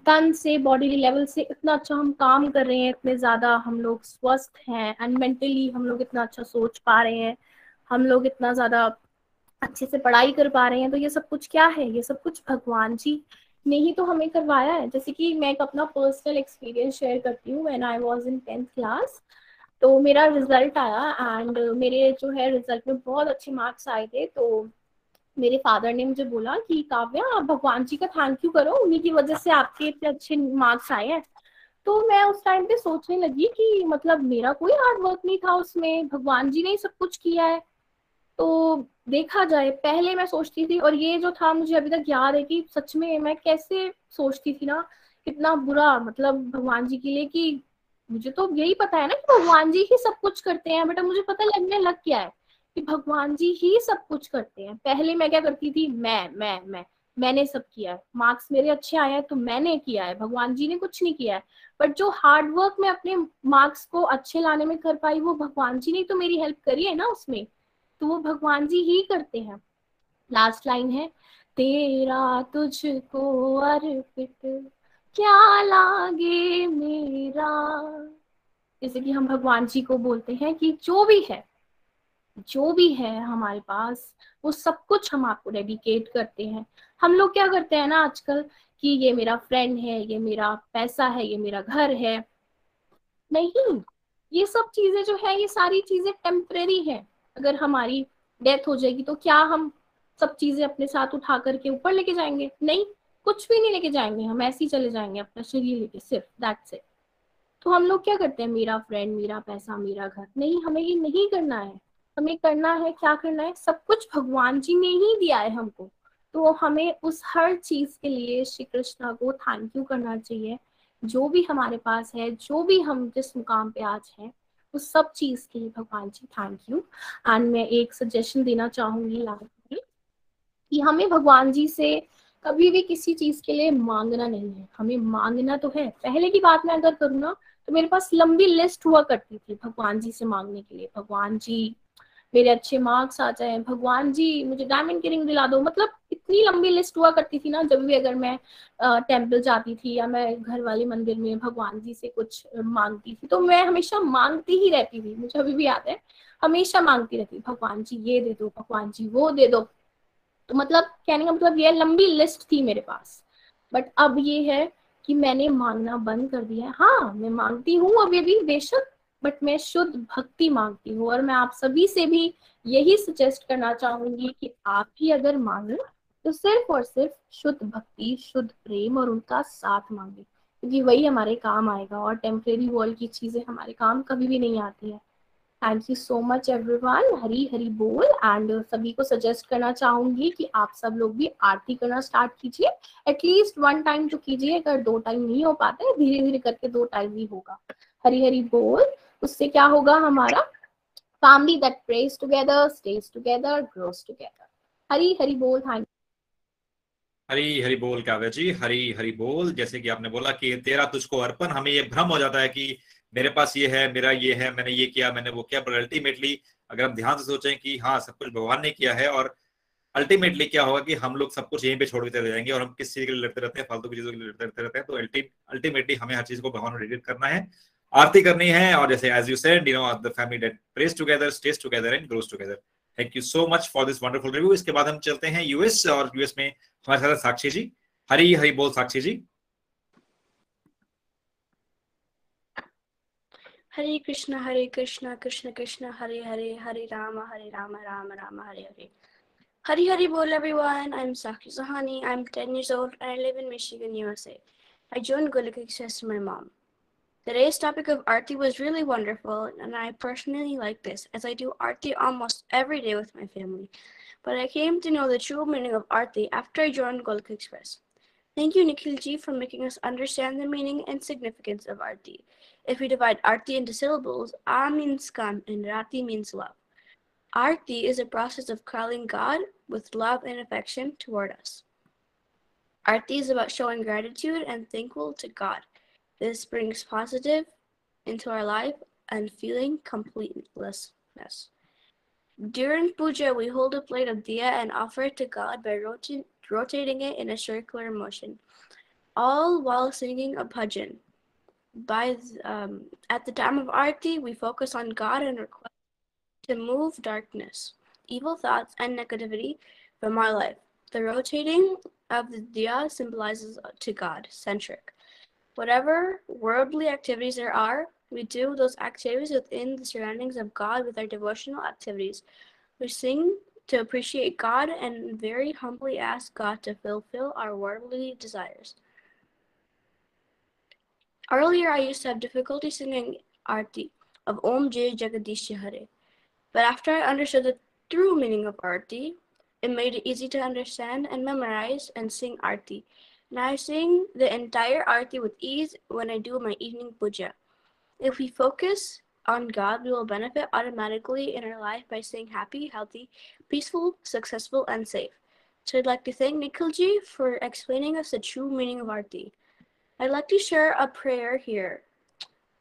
तन से, बॉडी लेवल से इतना अच्छा हम काम कर रहे हैं, इतने ज़्यादा हम लोग स्वस्थ हैं, एंड मेंटली हम लोग इतना अच्छा सोच पा रहे हैं, हम लोग इतना ज़्यादा अच्छे से पढ़ाई कर पा रहे हैं। तो ये सब कुछ क्या है, ये सब कुछ भगवान जी ने ही तो हमें करवाया है। जैसे कि मैं एक अपना पर्सनल एक्सपीरियंस शेयर करती हूँ। When I was in 10th class तो मेरा रिजल्ट आया एंड मेरे जो है रिजल्ट में बहुत अच्छे मार्क्स आए थे। तो मेरे फादर ने मुझे बोला कि काव्या, आप भगवान जी का थैंक यू करो, उन्हीं की वजह से आपके इतने अच्छे मार्क्स आए हैं। तो मैं उस टाइम पे सोचने लगी कि मतलब मेरा कोई हार्ड वर्क नहीं था उसमें, भगवान जी ने ही सब कुछ किया है। तो देखा जाए, पहले मैं सोचती थी, और ये जो था मुझे अभी तक याद है कि सच में मैं कैसे सोचती थी ना, कितना बुरा, मतलब भगवान जी के लिए, कि मुझे तो यही पता है ना कि भगवान जी ही सब कुछ करते हैं, बेटा मुझे पता लगने लग गया है कि भगवान जी ही सब कुछ करते हैं। पहले मैं क्या करती थी, मैंने सब किया है, मार्क्स मेरे अच्छे आए हैं तो मैंने किया है, भगवान जी ने कुछ नहीं किया है। बट जो हार्ड वर्क मैं अपने मार्क्स को अच्छे लाने में कर पाई, वो भगवान जी ने तो मेरी हेल्प करी है ना उसमें, तो वो भगवान जी ही करते हैं। लास्ट लाइन है, तेरा तुझको अर्पित क्या लागे मेरा। जैसे कि हम भगवान जी को बोलते हैं कि जो भी है हमारे पास, वो सब कुछ हम आपको डेडिकेट करते हैं। हम लोग क्या करते हैं ना आजकल कि ये मेरा फ्रेंड है, ये मेरा पैसा है, ये मेरा घर है। नहीं, ये सब चीजें जो है, ये सारी चीजें टेम्परेरी है। अगर हमारी डेथ हो जाएगी तो क्या हम सब चीजें अपने साथ उठा करके ऊपर लेके जाएंगे? नहीं, कुछ भी नहीं लेके जाएंगे, हम ऐसे ही चले जाएंगे अपना शरीर लेके, सिर्फ दैट्स इट। तो हम लोग क्या करते हैं, मेरा फ्रेंड, मेरा पैसा, मेरा घर। नहीं, हमें ये नहीं करना है। हमें करना है, क्या करना है, सब कुछ भगवान जी ने ही दिया है हमको। तो हमें उस हर चीज के लिए श्री कृष्णा को थैंक यू करना चाहिए। जो भी हमारे पास है, जो भी हम जिस मुकाम पे आज हैं, उस सब चीज के लिए भगवान जी थैंक यू। एंड मैं एक सजेशन देना चाहूंगी लास्ट में कि हमें भगवान जी से कभी भी किसी चीज के लिए मांगना नहीं है। हमें मांगना तो है, पहले की बात मैं अगर करूँ ना तो मेरे पास लंबी लिस्ट हुआ करती थी भगवान जी से मांगने के लिए। भगवान जी मेरे अच्छे मार्क्स आ जाए, भगवान जी मुझे डायमंड की रिंग दिला दो, मतलब इतनी लंबी लिस्ट हुआ करती थी ना। जब भी अगर मैं टेम्पल जाती थी या मैं घर वाले मंदिर में भगवान जी से कुछ मांगती थी तो मैं हमेशा मांगती ही रहती थी। मुझे अभी भी याद है, हमेशा मांगती रहती, भगवान जी ये दे दो, भगवान जी वो दे दो। तो मतलब कहने का मतलब ये लंबी लिस्ट थी मेरे पास। बट अब ये है कि मैंने मांगना बंद कर दिया है। हाँ, मैं मांगती हूँ अभी भी बेशक, बट मैं शुद्ध भक्ति मांगती हूँ। और मैं आप सभी से भी यही सजेस्ट करना चाहूंगी कि आप भी अगर मांगे तो सिर्फ और सिर्फ शुद्ध भक्ति, शुद्ध प्रेम और उनका साथ मांगे, क्योंकि वही हमारे काम आएगा। और टेम्परेरी वर्ल्ड की चीजें हमारे काम कभी भी नहीं आती है। Thank you so much everyone, Hari Hari बोल। एंड सभी को सजेस्ट करना चाहूंगी कि आप सब लोग भी आरती करना स्टार्ट कीजिए, एटलीस्ट 1 टाइम जो कीजिए। अगर 2 टाइम नहीं हो पाते, धीरे धीरे करके 2 टाइम ही होगा। हरी हरी बोल। उससे क्या होगा, हमारा family that prays together, stays together, grows together. Hari Hari बोल। Thank you. हरी हरी बोल काव्या जी, हरी हरी बोल। जैसे कि आपने बोला कि तेरा तुझको अर्पण, हमें ये भ्रम हो जाता है कि मेरे पास ये है, मेरा ये है, मैंने ये किया, मैंने वो किया। पर अल्टीमेटली अगर हम ध्यान से सोचें कि हाँ, सब कुछ भगवान ने किया है, और अल्टीमेटली क्या होगा कि हम लोग सब कुछ यहीं पे छोड़ के चले जाएंगे और हम किस चीज के लिए लड़ते रहते हैं, फालतू की चीजों के लिए लड़ते रहते हैं। तो अल्टीमेटली हमें हर चीज को भगवान में डेडिकेट करना है, आरती करनी है। और जैसे as you said, you know, the family that prays together, stays together and grows together. Thank you so much for this wonderful review. इसके बाद हम चलते हैं यूएस, और यूएस में हमारे साथ साक्षी जी। हरी हरी बोल साक्षी जी। हरे कृष्णा कृष्ण कृष्ण हरे हरे, हरे राम राम राम हरे हरे। हरी हरी बोल everyone. I'm Sakshi Sahani. I'm 10 years old and I live in Michigan, USA. I joined Golok Express with my mom. Today's topic of Aarti was really wonderful, and I personally like this as I do Aarti almost every day with my family. But I came to know the true meaning of Aarti after I joined Golok Express. Thank you, Nikhil ji, for making us understand the meaning and significance of Aarti. If we divide Aarti into syllables, A means come and Rati means love. Aarti is a process of calling God with love and affection toward us. Aarti is about showing gratitude and thankful to God. This brings positive into our life and feeling completeness. During puja, we hold a plate of diya and offer it to God by rotating it in a circular motion. all while singing a bhajan. At the time of Aarti, we focus on God and request to move darkness, evil thoughts, and negativity from our life. The rotating of the diya symbolizes to God centric. Whatever worldly activities there are, we do those activities within the surroundings of God with our devotional activities. We sing to appreciate God and very humbly ask God to fulfill our worldly desires. Earlier, I used to have difficulty singing Aarti of Om Jai Jagadish Hare, but after I understood the true meaning of Aarti, it made it easy to understand and memorize and sing Aarti. Now I sing the entire Aarti with ease when I do my evening puja. If we focus on God, we will benefit automatically in our life by staying happy, healthy, peaceful, successful, and safe. So I'd like to thank Nikhil ji for explaining us the true meaning of Aarti. I'd like to share a prayer here.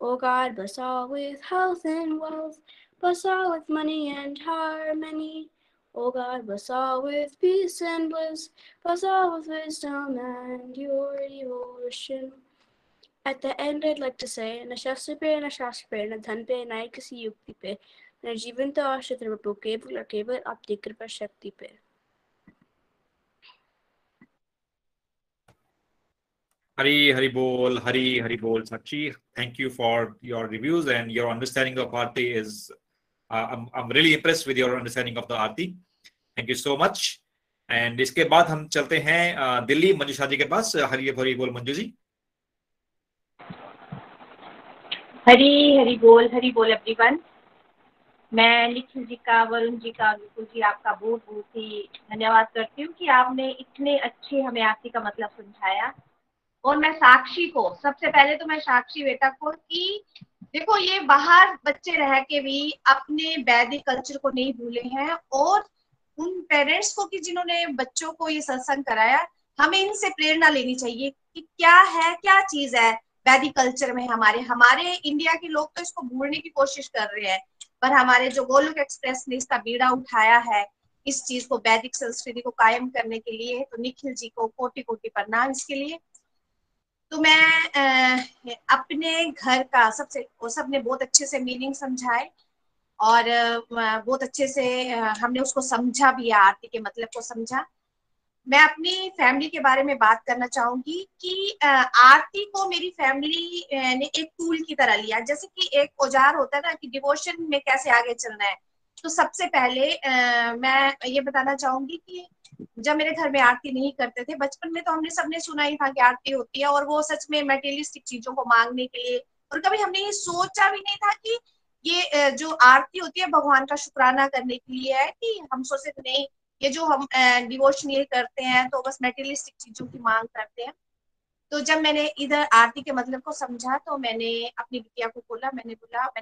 Oh God, bless all with health and wealth, bless all with money and harmony. Oh God, bless all with peace and bliss, bless all with wisdom and your devotion. At the end, I'd like to say, na shastra pe, na shastra pe, na dhan pe, na kisi yukti pe, na jeevan to ashitra prabhu keval aur keval aapki kripa shakti pe. Hari Hari Bol, Hari Hari Bol, Sakshi. Thank you for your reviews and your understanding of Aarti is. I'm really impressed with your understanding of the Aarti. Thank you so much. And इसके बाद हम चलते हैं दिल्ली मंजूषा जी के पास. हरी हरी बोल मंजू जी. हरी हरी बोल, हरी बोल everyone. मैं निखिल जी का, वरुण जी का, विपुल जी आपका बहुत बहुत ही धन्यवाद करती हूँ कि आपने इतने अच्छे हमें आरती का मतलब समझाया. और मैं साक्षी को, सबसे पहले तो मैं साक्षी बेटा को कि देखो ये बाहर बच्चे रह के भी अपने वैदिक कल्चर को नहीं भूले हैं और उन पेरेंट्स को कि जिन्होंने बच्चों को ये सत्संग कराया, हमें इनसे प्रेरणा लेनी चाहिए कि क्या है, क्या चीज है वैदिक कल्चर में. हमारे इंडिया के लोग तो इसको भूलने की कोशिश कर रहे हैं, पर हमारे जो गोलोक एक्सप्रेस ने इसका बीड़ा उठाया है इस चीज को, वैदिक संस्कृति को कायम करने के लिए, तो निखिल जी को कोटि कोटि प्रणाम इसके लिए. तो मैं अपने घर का सबने बहुत अच्छे से मीनिंग समझाए और बहुत अच्छे से हमने उसको समझा भी, आरती के मतलब को समझा. मैं अपनी फैमिली के बारे में बात करना चाहूंगी कि आरती को मेरी फैमिली ने एक टूल की तरह लिया, जैसे कि एक औजार होता है ना कि डिवोशन में कैसे आगे चलना है. तो सबसे पहले मैं ये बताना चाहूंगी कि जब मेरे घर में आरती नहीं करते थे बचपन में, तो हमने सबने सुना ही था कि आरती होती है और वो सच में मटेरियलिस्टिक चीजों को मांगने के लिए, और कभी हमने ये सोचा भी नहीं था कि ये जो आरती होती है भगवान का शुक्राना करने के लिए है. कि हम सोचते थे नहीं, ये जो हम डिवोशनल करते हैं तो बस मटेरियलिस्टिक चीजों की मांग करते हैं. तो जब मैंने इधर आरती के मतलब को समझा तो मैंने अपनी बिटिया को बोला, मैंने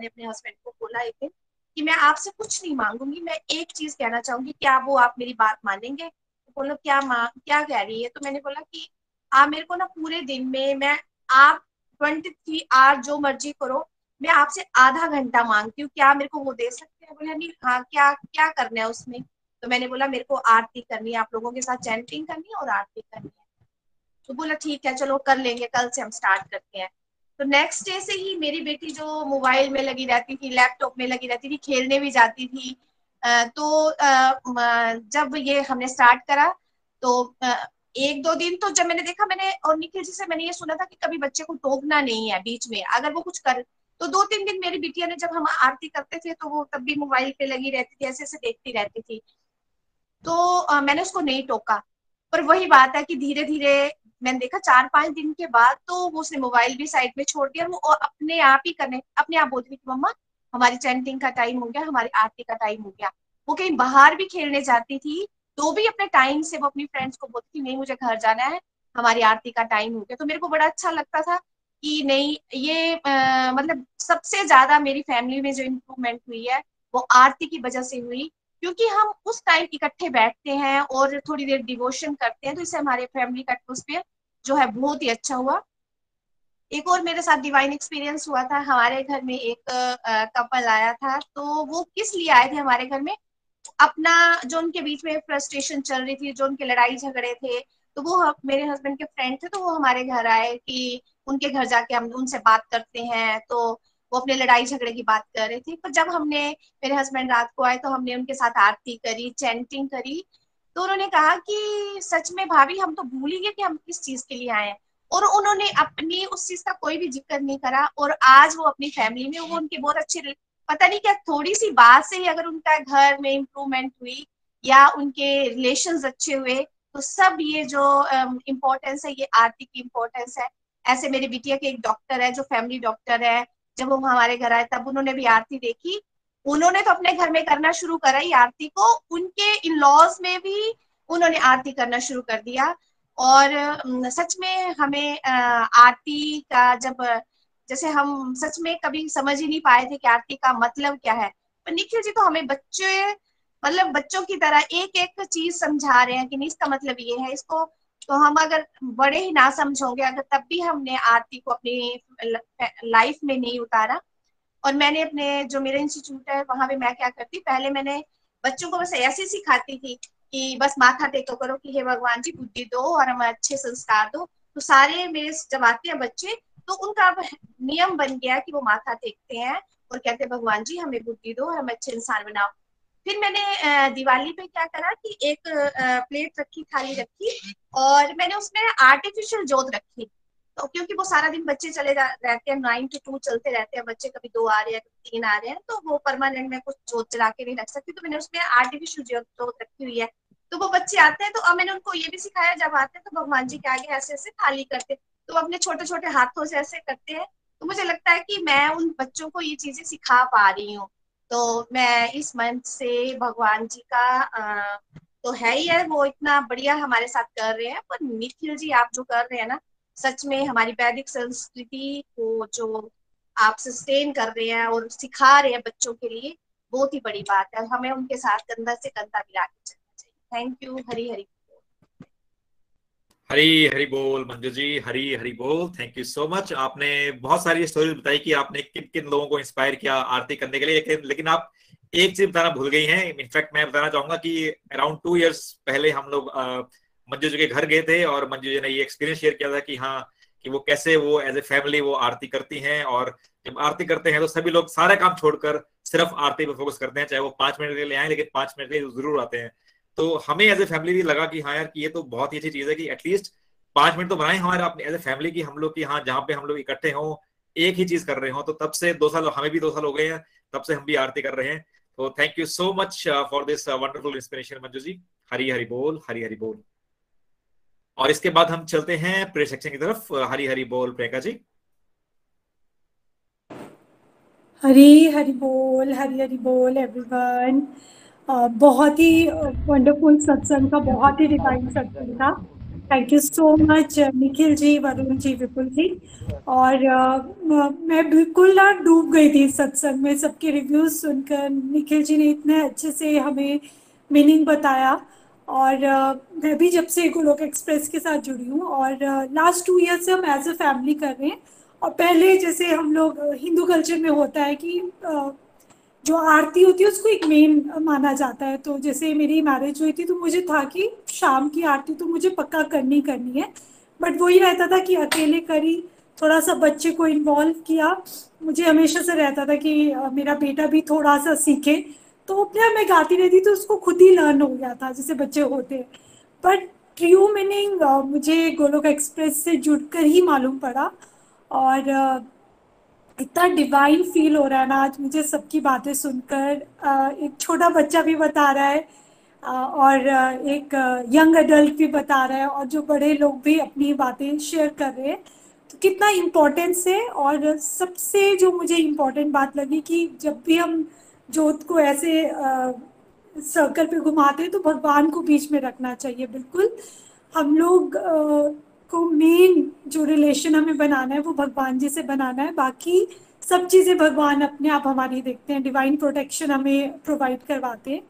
अपने हस्बैंड को बोला एक दिन कि मैं आपसे कुछ नहीं मांगूंगी, मैं एक चीज कहना चाहूंगी, क्या वो आप मेरी बात मानेंगे? बोलो क्या माँ, क्या कह रही है? तो मैंने बोला कि आप मेरे को ना पूरे दिन में, मैं आप 23 आवर जो मर्जी करो, मैं आपसे आधा घंटा मांगती हूँ, क्या मेरे को वो दे सकते हैं? बोले नहीं, हाँ क्या करना है उसमें? तो मैंने बोला मेरे को आरती करनी है, आप लोगों के साथ चैंटिंग करनी है और आरती करनी है. तो बोला ठीक है चलो कर लेंगे, कल से हम स्टार्ट करते हैं. तो नेक्स्ट डे से ही मेरी बेटी जो मोबाइल में लगी रहती थी, लैपटॉप में लगी रहती थी, खेलने भी जाती थी, तो जब ये हमने स्टार्ट करा तो 1-2 दिन तो जब मैंने देखा, मैंने और निखिल जी से मैंने ये सुना था कि कभी बच्चे को टोकना नहीं है बीच में, अगर वो कुछ कर, तो 2-3 दिन मेरी बिटिया ने, जब हम आरती करते थे तो वो तब भी मोबाइल पे लगी रहती थी, ऐसे ऐसे देखती रहती थी. तो मैंने उसको नहीं टोका, पर वही बात है कि धीरे धीरे मैंने देखा 4-5 दिन के बाद तो वो, उसने मोबाइल भी साइड में छोड़ दिया और अपने आप ही बोलती थी कि मम्मा हमारी चैंटिंग का टाइम हो गया, हमारी आरती का टाइम हो गया. वो कहीं बाहर भी खेलने जाती थी तो भी अपने टाइम से वो अपनी फ्रेंड्स को बोलती थी नहीं मुझे घर जाना है, हमारी आरती का टाइम हो गया. तो मेरे को बड़ा अच्छा लगता था कि नहीं ये मतलब सबसे ज्यादा मेरी फैमिली में जो इम्प्रूवमेंट हुई है वो आरती की वजह से हुई, क्योंकि हम उस टाइम इकट्ठे बैठते हैं और थोड़ी देर डिवोशन करते हैं. तो इससे हमारे फैमिली का एटमोस्फेयर जो है बहुत ही अच्छा हुआ. एक और मेरे साथ डिवाइन एक्सपीरियंस हुआ था. हमारे घर में एक कपल आया था, तो वो किस लिए आए थे हमारे घर में, अपना जो उनके बीच में फ्रस्ट्रेशन चल रही थी, जो उनके लड़ाई झगड़े थे, तो वो मेरे हस्बैंड के फ्रेंड थे, तो वो हमारे घर आए कि उनके घर जाके हम उनसे बात करते हैं। तो वो अपने लड़ाई झगड़े की बात कर रहे थे, पर जब हमने, मेरे हस्बैंड रात को आए तो हमने उनके साथ आरती करी, चैंटिंग करी, तो उन्होंने कहा कि सच में भाभी हम तो भूल ही गए कि हम किस चीज के लिए आए हैं। और उन्होंने अपनी उस चीज का कोई भी जिक्र नहीं करा। और आज वो अपनी फैमिली में, वो उनके बहुत अच्छे, पता नहीं क्या थोड़ी सी बात से ही अगर उनका घर में इम्प्रूवमेंट हुई या उनके रिलेशंस अच्छे हुए, तो सब ये जो इम्पोर्टेंस है, ये आरती की इम्पोर्टेंस है। ऐसे मेरी बिटिया के एक डॉक्टर है जो फैमिली डॉक्टर है, जब वो हमारे घर आए तब उन्होंने भी आरती देखी। उन्होंने तो अपने घर में करना शुरू करा ही आरती को, उनके इन-लॉज में भी उन्होंने आरती करना शुरू कर दिया। और सच में हमें आरती का, जब जैसे हम सच में कभी समझ ही नहीं पाए थे कि आरती का मतलब क्या है, पर निखिल जी तो हमें बच्चे, मतलब बच्चों की तरह एक एक चीज समझा रहे हैं कि नहीं इसका मतलब ये है, इसको तो हम अगर बड़े ही ना समझोगे, अगर तब भी हमने आरती को अपनी लाइफ में नहीं उतारा। और मैंने अपने जो मेरा इंस्टीट्यूट है वहां पे मैं क्या करती, पहले मैंने बच्चों को बस ऐसे सिखाती थी कि बस माथा टेको करो कि हे भगवान जी बुद्धि दो और हमें अच्छे संस्कार दो। तो सारे मेरे जब आते हैं बच्चे तो उनका नियम बन गया कि वो माथा टेकते हैं और कहते हैं भगवान जी हमें बुद्धि दो और हमें अच्छे इंसान बनाओ। फिर मैंने दिवाली पे क्या करा कि एक प्लेट रखी, थाली रखी, और मैंने उसमें आर्टिफिशियल जोत रखी, तो क्योंकि वो सारा दिन बच्चे चले रहते हैं, 9 to 2 चलते रहते हैं बच्चे, कभी 2 आ रहे हैं, कभी 3 आ रहे हैं, तो वो परमानेंट में कुछ जोत जला के नहीं रख सकती, तो मैंने उसमें आर्टिफिशियल जोत रखी हुई है। तो वो बच्चे आते हैं, तो अब मैंने उनको ये भी सिखाया जब आते हैं तो भगवान जी के आगे ऐसे ऐसे थाली करते, तो अपने छोटे छोटे हाथों से ऐसे करते हैं। तो मुझे लगता है कि मैं उन बच्चों को ये चीजें सिखा पा रही हूँ। तो मैं इस मंच से भगवान जी का तो है ही है, वो इतना बढ़िया हमारे साथ कर रहे हैं, पर निखिल जी आप जो कर रहे हैं ना, सच में हमारी वैदिक संस्कृति को जो आप सस्टेन कर रहे हैं और सिखा रहे हैं बच्चों के लिए, बहुत ही बड़ी बात है। हमें उनके साथ कंधा से कंधा मिला के चलना चाहिए। Thank you. हरी हरी हरी हरी बोल मंजू जी, हरी हरी बोल। Thank you so much. आपने बहुत सारी स्टोरीज बताई कि आपने किन किन लोगों को इंस्पायर किया आरती करने के लिए, लेकिन आप एक चीज बताना भूल गई हैं। इनफैक्ट मैं बताना चाहूंगा कि अराउंड 2 years पहले हम लोग मंजू जी के घर गए थे और मंजू जी ने ये एक्सपीरियंस शेयर किया था कि हाँ, कि वो कैसे वो एज ए फैमिली वो आरती करती हैं, और जब आरती करते हैं तो सभी लोग सारा काम छोड़कर सिर्फ आरती पर फोकस करते हैं, चाहे वो 5 मिनट के लिए आए लेकिन 5 मिनट के लिए जरूर आते हैं। तो हमें एज ए फैमिली भी लगा कि हाँ यार, कि ये तो बहुत ही अच्छी चीज है कि एटलीस्ट 5 मिनट तो बनाए हमारे एज ए फैमिली की हम लोग की, हाँ, जहाँ पे हम लोग इकट्ठे हों, एक ही चीज कर रहे हो। तो तब से 2 साल, हमें भी 2 साल हो गए हैं, तब से हम भी आरती कर रहे हैं। तो thank you so much for this wonderful inspiration Manju ji. Hari Hari बोल, हरी हरी बोल। और इसके बाद हम चलते हैं प्रेयर सेक्शन की तरफ। हरी हरी बोल प्रेखा जी। हरी हरी बोल, हरी हरी बोल एवरीवन। बहुत ही वंडरफुल सत्संग था, बहुत ही डिवाइन सत्संग था। Thank you so much Nikhil ji, Varun ji, Vipul ji. और मैं बिल्कुल ना डूब गई थी सत्संग में, सबके रिव्यूज सुनकर। निखिल जी ने इतने अच्छे से हमें मीनिंग बताया, और मैं भी जब से गोलोक एक्सप्रेस के साथ जुड़ी हूँ और लास्ट 2 years से हम एज अ फैमिली कर रहे हैं। और पहले जैसे हम लोग हिंदू कल्चर में होता है कि जो आरती होती है उसको एक मेन माना जाता है, तो जैसे मेरी मैरिज हुई थी तो मुझे था कि शाम की आरती तो मुझे पक्का करनी है, बट वही रहता था कि अकेले करी, थोड़ा सा बच्चे को इन्वॉल्व किया। मुझे हमेशा से रहता था कि मेरा बेटा भी थोड़ा सा सीखे, तो अपने आप मैं गाती रहती तो उसको खुद ही लर्न हो गया था जैसे बच्चे होते हैं। बट ट्रू मीनिंग मुझे गोलोक एक्सप्रेस से जुड़कर ही मालूम पड़ा, और इतना डिवाइन फील हो रहा है ना आज मुझे सबकी बातें सुनकर। एक छोटा बच्चा भी बता रहा है और एक यंग एडल्ट भी बता रहा है, और जो बड़े लोग भी अपनी बातें शेयर कर रहे हैं, तो कितना इम्पोर्टेंस है। और सबसे जो मुझे इम्पोर्टेंट बात लगी कि जब भी हम जोत को ऐसे सर्कल पे घुमाते हैं तो भगवान को बीच में रखना चाहिए। बिल्कुल हम लोग को मेन जो रिलेशन हमें बनाना है वो भगवान जी से बनाना है, बाकी सब चीज़ें भगवान अपने आप हमारी देखते हैं, डिवाइन प्रोटेक्शन हमें प्रोवाइड करवाते हैं।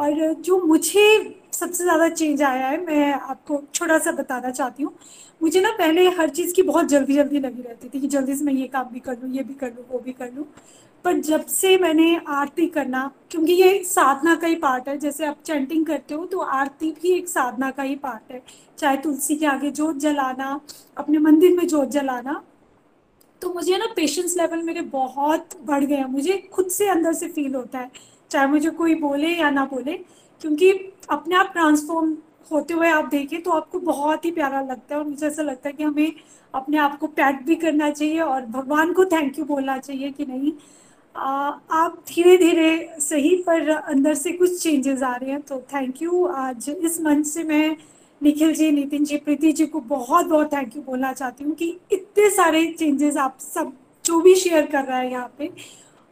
और जो मुझे सबसे ज़्यादा चेंज आया है, मैं आपको छोटा सा बताना चाहती हूँ। मुझे ना पहले हर चीज़ की बहुत जल्दी जल्दी लगी रहती थी कि जल्दी से मैं ये काम भी कर लूँ, ये भी कर लूँ, वो भी कर लूँ, पर जब से मैंने आरती करना, क्योंकि ये साधना का ही पार्ट है, जैसे आप चैंटिंग करते हो तो आरती भी एक साधना का ही पार्ट है, चाहे तुलसी के आगे जोत जलाना, अपने मंदिर में जोत जलाना। तो मुझे ना पेशेंस लेवल मेरे बहुत बढ़ गया, मुझे खुद से अंदर से फील होता है, चाहे मुझे कोई बोले या ना बोले, क्योंकि अपने आप ट्रांसफॉर्म होते हुए आप देखें तो आपको बहुत ही प्यारा लगता है। और मुझे ऐसा लगता है कि हमें अपने आप को पैट भी करना चाहिए और भगवान को थैंक यू बोलना चाहिए कि नहीं, आप धीरे धीरे सही पर अंदर से कुछ चेंजेस आ रहे हैं। तो थैंक यू, आज इस मंच से मैं निखिल जी, नितिन जी, प्रीति जी को बहुत बहुत थैंक यू बोलना चाहती हूँ कि इतने सारे चेंजेस आप सब जो भी शेयर कर रहा है यहाँ पे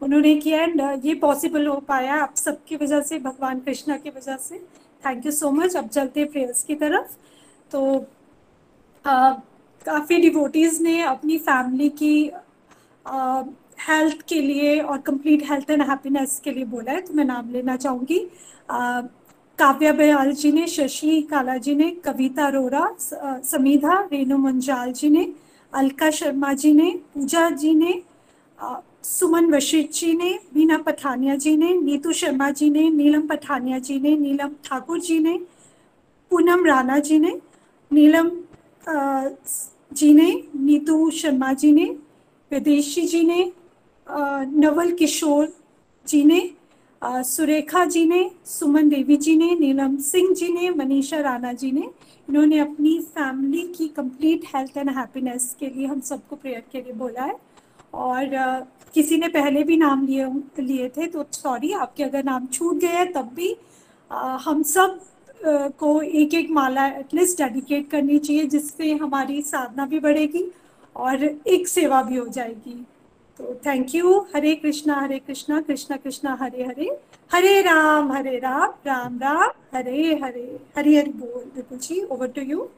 उन्होंने किया, एंड ये पॉसिबल हो पाया आप सबकी वजह से, भगवान कृष्णा की वजह से। Thank you so much. अब चलते हैं प्रेयर्स की तरफ। तो काफ़ी डिवोटीज़ ने अपनी फैमिली की हेल्थ के लिए और कंप्लीट हेल्थ एंड हैप्पीनेस के लिए बोला है, तो मैं नाम लेना चाहूँगी। काव्या बयाल जी ने, शशि काला जी ने, कविता अरोरा, समीधा, रेणु मंजाल जी ने, अलका शर्मा जी ने, पूजा जी ने, सुमन वशिष्ठ जी ने, मीना पठानिया जी ने, नीतू शर्मा जी ने, नीलम पठानिया जी ने, नीलम ठाकुर जी ने, पूनम राणा जी ने, नीलम जी ने, नीतू शर्मा जी ने, विदेशी जी ने, नवल किशोर जी ने, सुरेखा जी ने, सुमन देवी जी ने, नीलम सिंह जी ने, मनीषा राणा जी ने, इन्होंने अपनी फैमिली की कंप्लीट हेल्थ एंड हैप्पीनेस के लिए हम सबको प्रेयर के लिए बोला है। और किसी ने पहले भी नाम लिए थे तो सॉरी, आपके अगर नाम छूट गए हैं तब भी हम सब को एक एक माला एटलीस्ट डेडिकेट करनी चाहिए, जिससे हमारी साधना भी बढ़ेगी और एक सेवा भी हो जाएगी। तो थैंक यू। हरे कृष्णा हरे कृष्णा, कृष्णा कृष्णा हरे हरे, हरे राम राम राम हरे हरे। हरि हरि बोल। Vipul ji, over to you.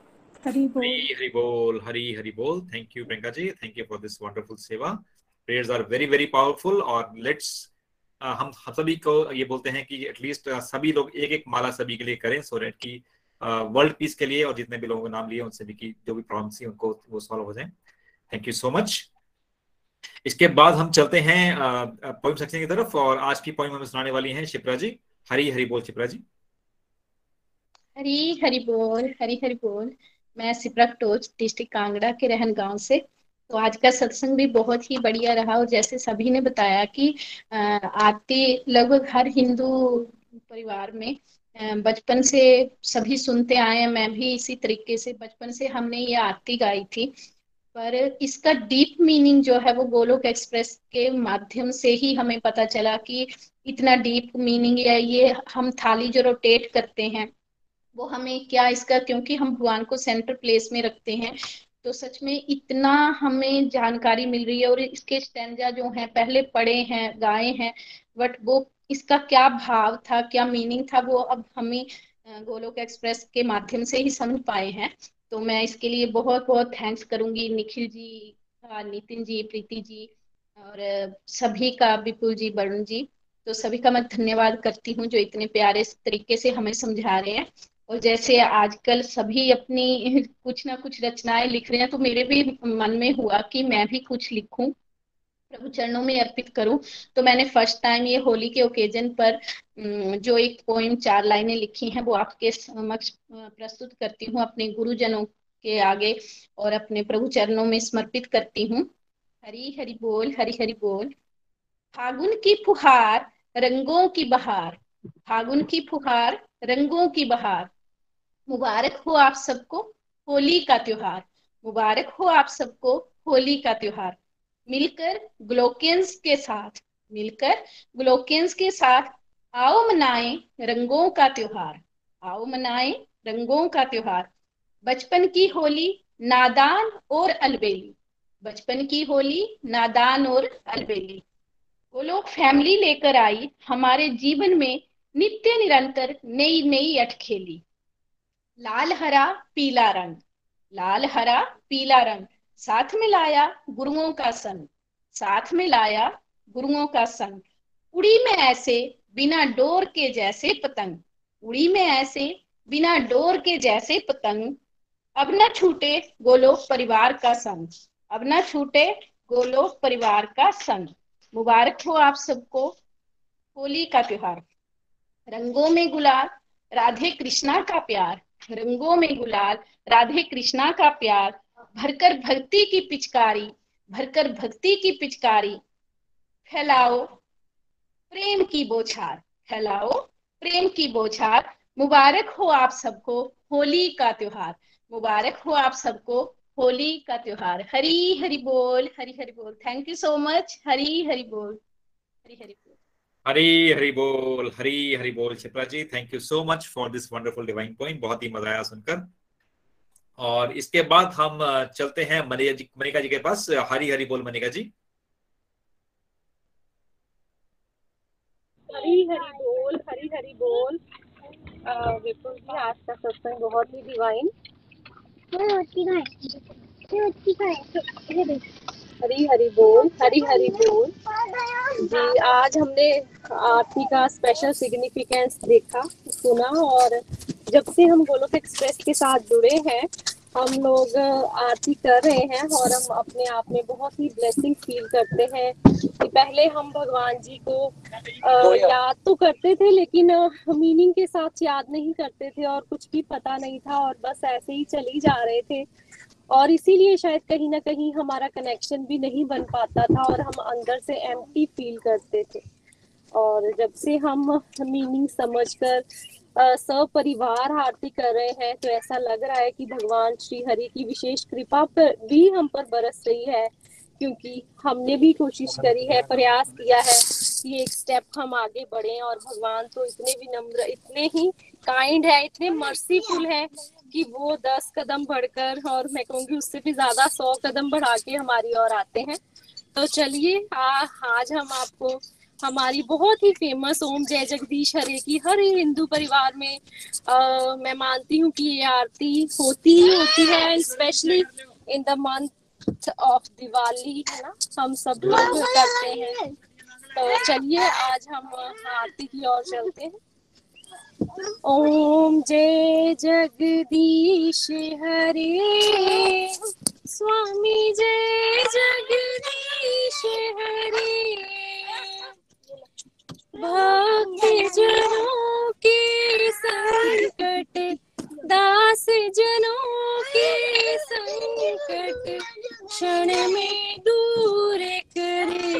Hari बोल, हरि बोल, हरि हरि बोल। Thank you Priyanka ji, thank you for this wonderful seva. Prayers are very very powerful. और लेट्स हम सभी को ये बोलते हैं कि एटलीस्ट सभी लोग एक एक माला सभी के लिए करें, सो दैट की वर्ल्ड पीस के लिए और जितने भी लोगों के नाम लिए उन सभी की जो भी प्रॉब्लम्स थी उनको वो सॉल्व हो जाए। Thank you so much. इसके बाद हम चलते हैं पोइम सेक्शन की तरफ, और आज की पोइम हमें सुनाने वाली हैं छित्रा जी। हरी हरी बोल छित्रा जी। हरी हरी बोल, हरी हरी बोल। मैं छित्रा टोच डिस्ट्रिक्ट कांगड़ा के रहन गांव से। तो आज का सत्संग भी बहुत ही बढ़िया रहा, और जैसे सभी ने बताया कि आरती लगभग हर हिंदू परिवार में बचपन से सभी सुनते आए हैं। मैं भी इसी तरीके से बचपन से हमने ये आरती गाई थी, पर इसका डीप मीनिंग जो है वो गोलोक एक्सप्रेस के माध्यम से ही हमें पता चला कि इतना डीप मीनिंग है। ये हम थाली जो रोटेट करते हैं वो हमें क्या इसका, क्योंकि हम भगवान को सेंटर प्लेस में रखते हैं। तो सच में इतना हमें जानकारी मिल रही है, और इसके स्टैंजा जो हैं पहले पढ़े हैं, गाए हैं, बट वो इसका क्या भाव था, क्या मीनिंग था, वो अब हमें गोलोक एक्सप्रेस के माध्यम से ही समझ पाए हैं। तो मैं इसके लिए बहुत बहुत थैंक्स करूंगी निखिल जी, नितिन जी, प्रीति जी और सभी का, विपुल जी, वरुण जी, तो सभी का मैं धन्यवाद करती हूं जो इतने प्यारे तरीके से हमें समझा रहे हैं। और जैसे आजकल सभी अपनी कुछ ना कुछ रचनाएं लिख रहे हैं, तो मेरे भी मन में हुआ कि मैं भी कुछ लिखूं, प्रभु चरणों में अर्पित करूं। तो मैंने फर्स्ट टाइम ये होली के ओकेजन पर जो एक पोएम 4 लाइनें लिखी हैं वो आपके समक्ष प्रस्तुत करती हूं, अपने गुरुजनों के आगे और अपने प्रभु चरणों में समर्पित करती हूं। हरि हरि बोल, हरि हरि बोल। फागुन की फुहार रंगों की बहार, फागुन की फुहार रंगों की बहार, मुबारक हो आप सबको होली का त्योहार, मुबारक हो आप सबको होली का त्योहार। मिलकर ग्लोकेंस के साथ, मिलकर ग्लोकेंस के साथ आओ मनाएं रंगों का त्योहार, आओ मनाएं रंगों का त्योहार। बचपन की होली नादान और अलबेली, बचपन की होली नादान और अलबेली। वो लोग फैमिली लेकर आई हमारे जीवन में नित्य निरंतर नई नई अटखेली। लाल हरा पीला रंग, लाल हरा पीला रंग, साथ में लाया गुरुओं का संग, साथ में लाया गुरुओं का संग। उड़ी में ऐसे बिना डोर के जैसे पतंग, उड़ी में ऐसे बिना डोर के जैसे पतंग, अब ना छूटे गोलोक परिवार का संग, अब ना छूटे गोलोक परिवार का संग। मुबारक हो आप सबको। होली का त्योहार, रंगों में गुलाल राधे कृष्णा का प्यार, रंगों में गुलाल राधे कृष्णा का प्यार, भरकर भक्ति की पिचकारी, भरकर भक्ति की पिचकारी, फैलाओ प्रेम की बौछार, फैलाओ प्रेम की बौछार। मुबारक हो आप सबको होली का त्योहार, मुबारक हो आप सबको होली का त्योहार। हरी हरि बोल, हरी हरि बोल। Thank you so much. Hari Hari बोल, हरी हरि बोल, हरी हरि बोल, हरी हरि बोल। Chitra ji, thank you so much for this wonderful divine point, बहुत ही मजा आया सुनकर। और इसके बाद हम चलते हैं मनिका जी के पास। हरी हरि बोल मनिका जी। हरी हरि बोल, हरी हरि बोल। विपुल जी, आज का सत्संग बहुत ही डिवाइन। हरी हरि बोल, हरी हरि बोल जी। आज हमने आरती का स्पेशल सिग्निफिकेंस देखा, सुना, और जब से हम गोलोक एक्सप्रेस के साथ जुड़े हैं हम लोग आरती कर रहे हैं और हम अपने आप में बहुत ही ब्लेसिंग फील करते हैं कि पहले हम भगवान जी को याद तो करते थे लेकिन मीनिंग के साथ याद नहीं करते थे और कुछ भी पता नहीं था और बस ऐसे ही चली जा रहे थे और इसीलिए शायद कहीं ना कहीं हमारा कनेक्शन भी नहीं बन पाता था और हम अंदर से एम्प्टी फील करते थे। और जब से हम मीनिंग समझकर सब परिवार आरती कर रहे हैं तो ऐसा लग रहा है कि भगवान श्री हरि की विशेष कृपा पर भी हम पर बरस रही है, क्योंकि हमने भी कोशिश करी है, प्रयास किया है कि एक स्टेप हम आगे बढ़े और भगवान तो इतने विनम्र, इतने ही काइंड है, इतने मर्सीफुल है कि वो 10 कदम बढ़कर और मैं कहूँगी उससे भी ज्यादा 100 कदम बढ़ा के हमारी ओर आते हैं। तो चलिए आज हम आपको हमारी बहुत ही फेमस ओम जय जगदीश हरे की हर हिंदू परिवार में मैं मानती हूँ कि ये आरती होती ही होती है, and specially in the month of Diwali, है ना, हम सब लोग करते हैं। तो चलिए आज हम आरती की ओर चलते हैं। ओम जय जगदीश हरे, स्वामी जय जगदीश हरे, भक्तजनों के संकट, दास जनों के संकट क्षण में दूर करे।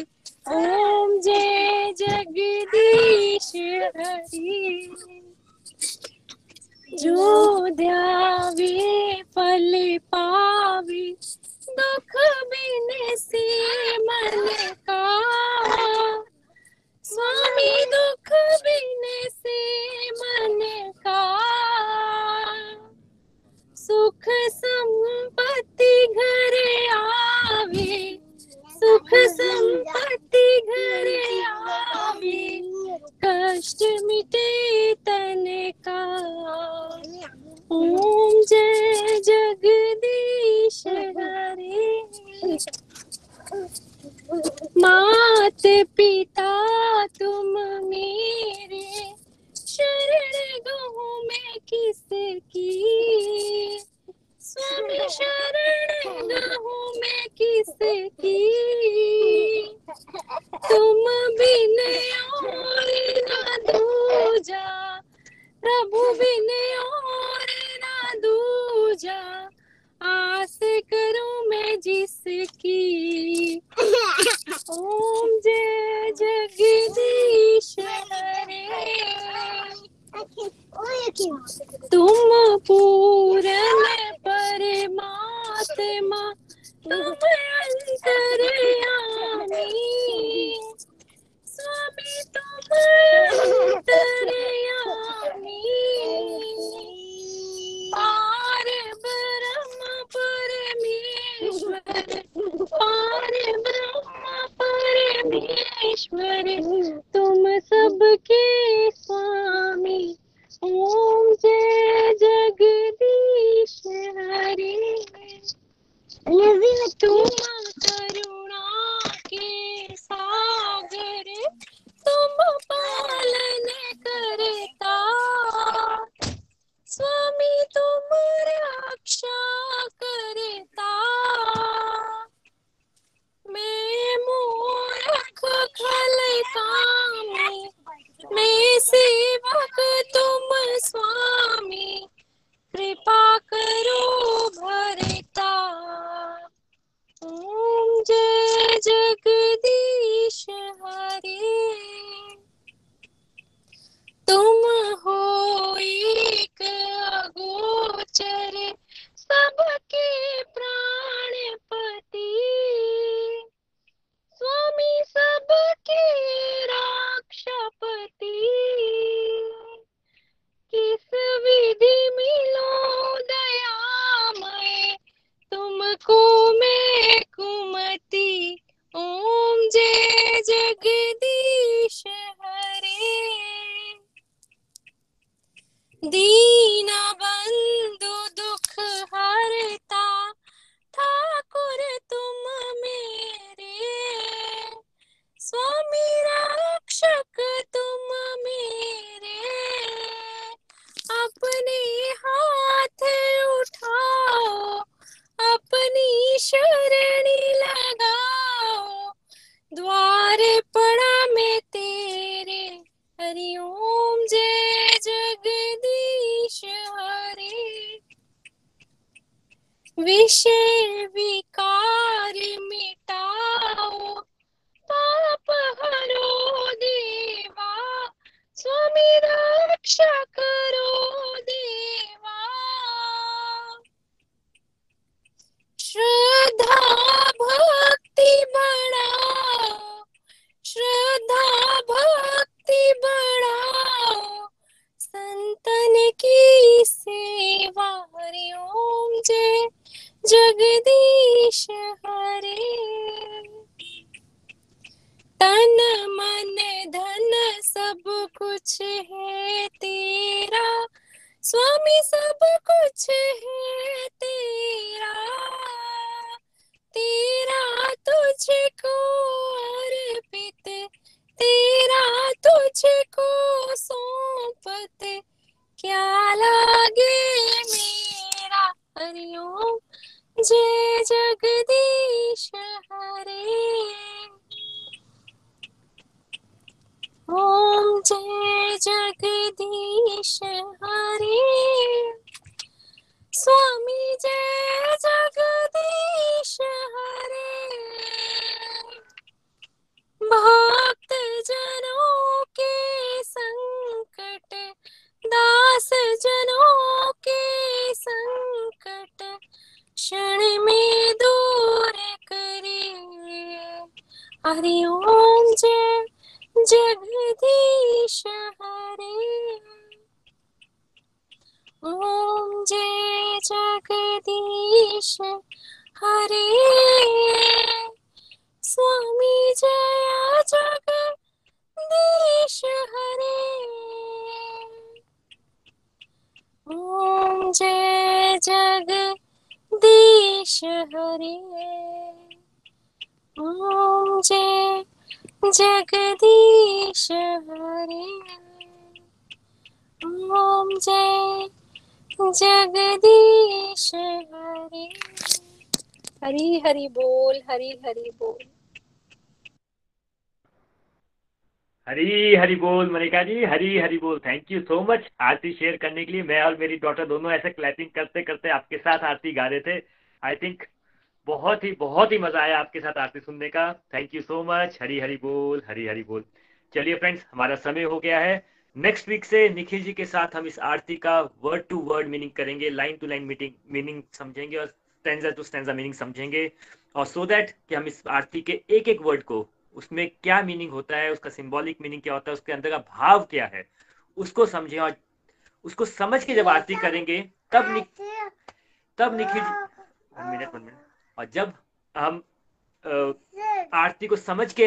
ओम जय जगदीश हरि, जो ध्यावे फल पावे, दुख बिनसी मन का स्वामी, दुख बिने से मन का सुख, संपत्ति घरे आवे, सुख संपत्ति घरे आवे, कष्ट मिटे तन का। ओम जय जगदीश हरे, मात पिता तुम मेरे, शरण गहूँ में किसकी, स्वामी शरण गहूँ में किसकी, तुम बिन और ना दूजा, प्रभु बिन और ना दूजा, आस करूं मैं जिसकी। ओम जय जगदीश हरे, तुम पूरन परमात्मा, तुम अंतर्यामी, स्वामी तुम अंतर्यामी, पार ब्रह्म परमेश्वर, पार ब्रह्म परमेश्वर, तुम सबके स्वामी। ओम जय जगदीश दीना बंधु दुख हरता ठाकुर तुम मेरे, स्वामी रक्षक तुम मेरे, अपने हाथ उठाओ अपनी शरणी लगाओ, द्वार पड़ा मैं तेरे। हरि ओम जय जगदीश हरे, विषय विकार मिटाओ, पाप हरो देवा, स्वामी रक्षा करो देवा। श्रद्धा भक्ति बढ़ाओ, श्रद्धा भक्ति बढ़ाओ, संतन की सेवा। हरि ओम जय जगदीश हरे। तन मन धन सब कुछ है तेरा, स्वामी सब कुछ है तेरा, तेरा तुझको अर्पित, तेरा तुझको सौंपत, क्या लागे मेरा। हरि ओम जय जगदीश हरे। ओम जय जगदीश हरे, स्वामी जय जगदीश हरे। भक्त जनों के संकट, दास जनों के संकट, क्षण में दूर करे। हरि ओम जय जगदीश हरे। ओम जय जगदीश हरे, स्वामी जय जगदीश हरे। ओम जय जगदीश हरे, ओम जय जगदीश हरे, ओम जय जगदीश हरे। हरि हरि बोल, हरि हरि बोल, हरि हरि बोल। मनिका जी हरि हरि बोल, थैंक यू सो मच आरती शेयर करने के लिए। मैं और मेरी डॉटर दोनों ऐसे क्लैपिंग करते करते आपके साथ आरती गा रहे थे। आई थिंक बहुत ही मजा आया आपके साथ आरती सुनने का। Thank you so much. Hari Hari बोल, हरी हरी बोल। चलिए फ्रेंड्स, हमारा समय हो गया है। नेक्स्ट वीक से निखिल जी के साथ हम इस आरती का वर्ड टू वर्ड मीनिंग करेंगे, लाइन टू लाइन मीनिंग समझेंगे और स्टैंजा टू स्टैंजा मीनिंग समझेंगे, और सो दैट कि हम इस आरती के एक एक वर्ड को, उसमें क्या मीनिंग होता है, उसका सिम्बॉलिक मीनिंग क्या होता है, उसके अंदर का भाव क्या है, उसको समझें। और उसको समझ के जब आरती करेंगे तब निखिल जी और जब हम आरती को समझ के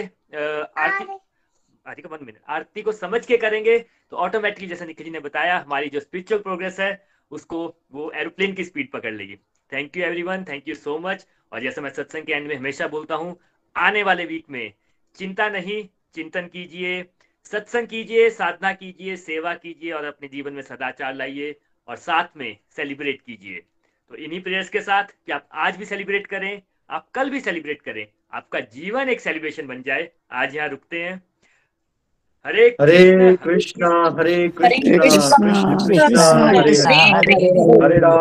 आरती को समझ के करेंगे तो ऑटोमेटिकली, जैसे निखिल जी ने बताया, हमारी जो स्पिरिचुअल प्रोग्रेस है उसको वो एरोप्लेन की स्पीड पकड़ लेगी। Thank you everyone, thank you so much. और जैसे मैं सत्संग के एंड में हमेशा बोलता हूँ, आने वाले वीक में चिंता नहीं, चिंतन कीजिए, सत्संग कीजिए, साधना कीजिए, सेवा कीजिए और अपने जीवन में सदाचार लाइए, और साथ में सेलिब्रेट कीजिए। तो इन्हीं प्रेयर्स के साथ कि आप आज भी सेलिब्रेट करें, आप कल भी सेलिब्रेट करें, आपका जीवन एक सेलिब्रेशन बन जाए। आज यहाँ रुकते हैं। हरे कृष्णा हरे कृष्णा कृष्णा हरे राम हरे राम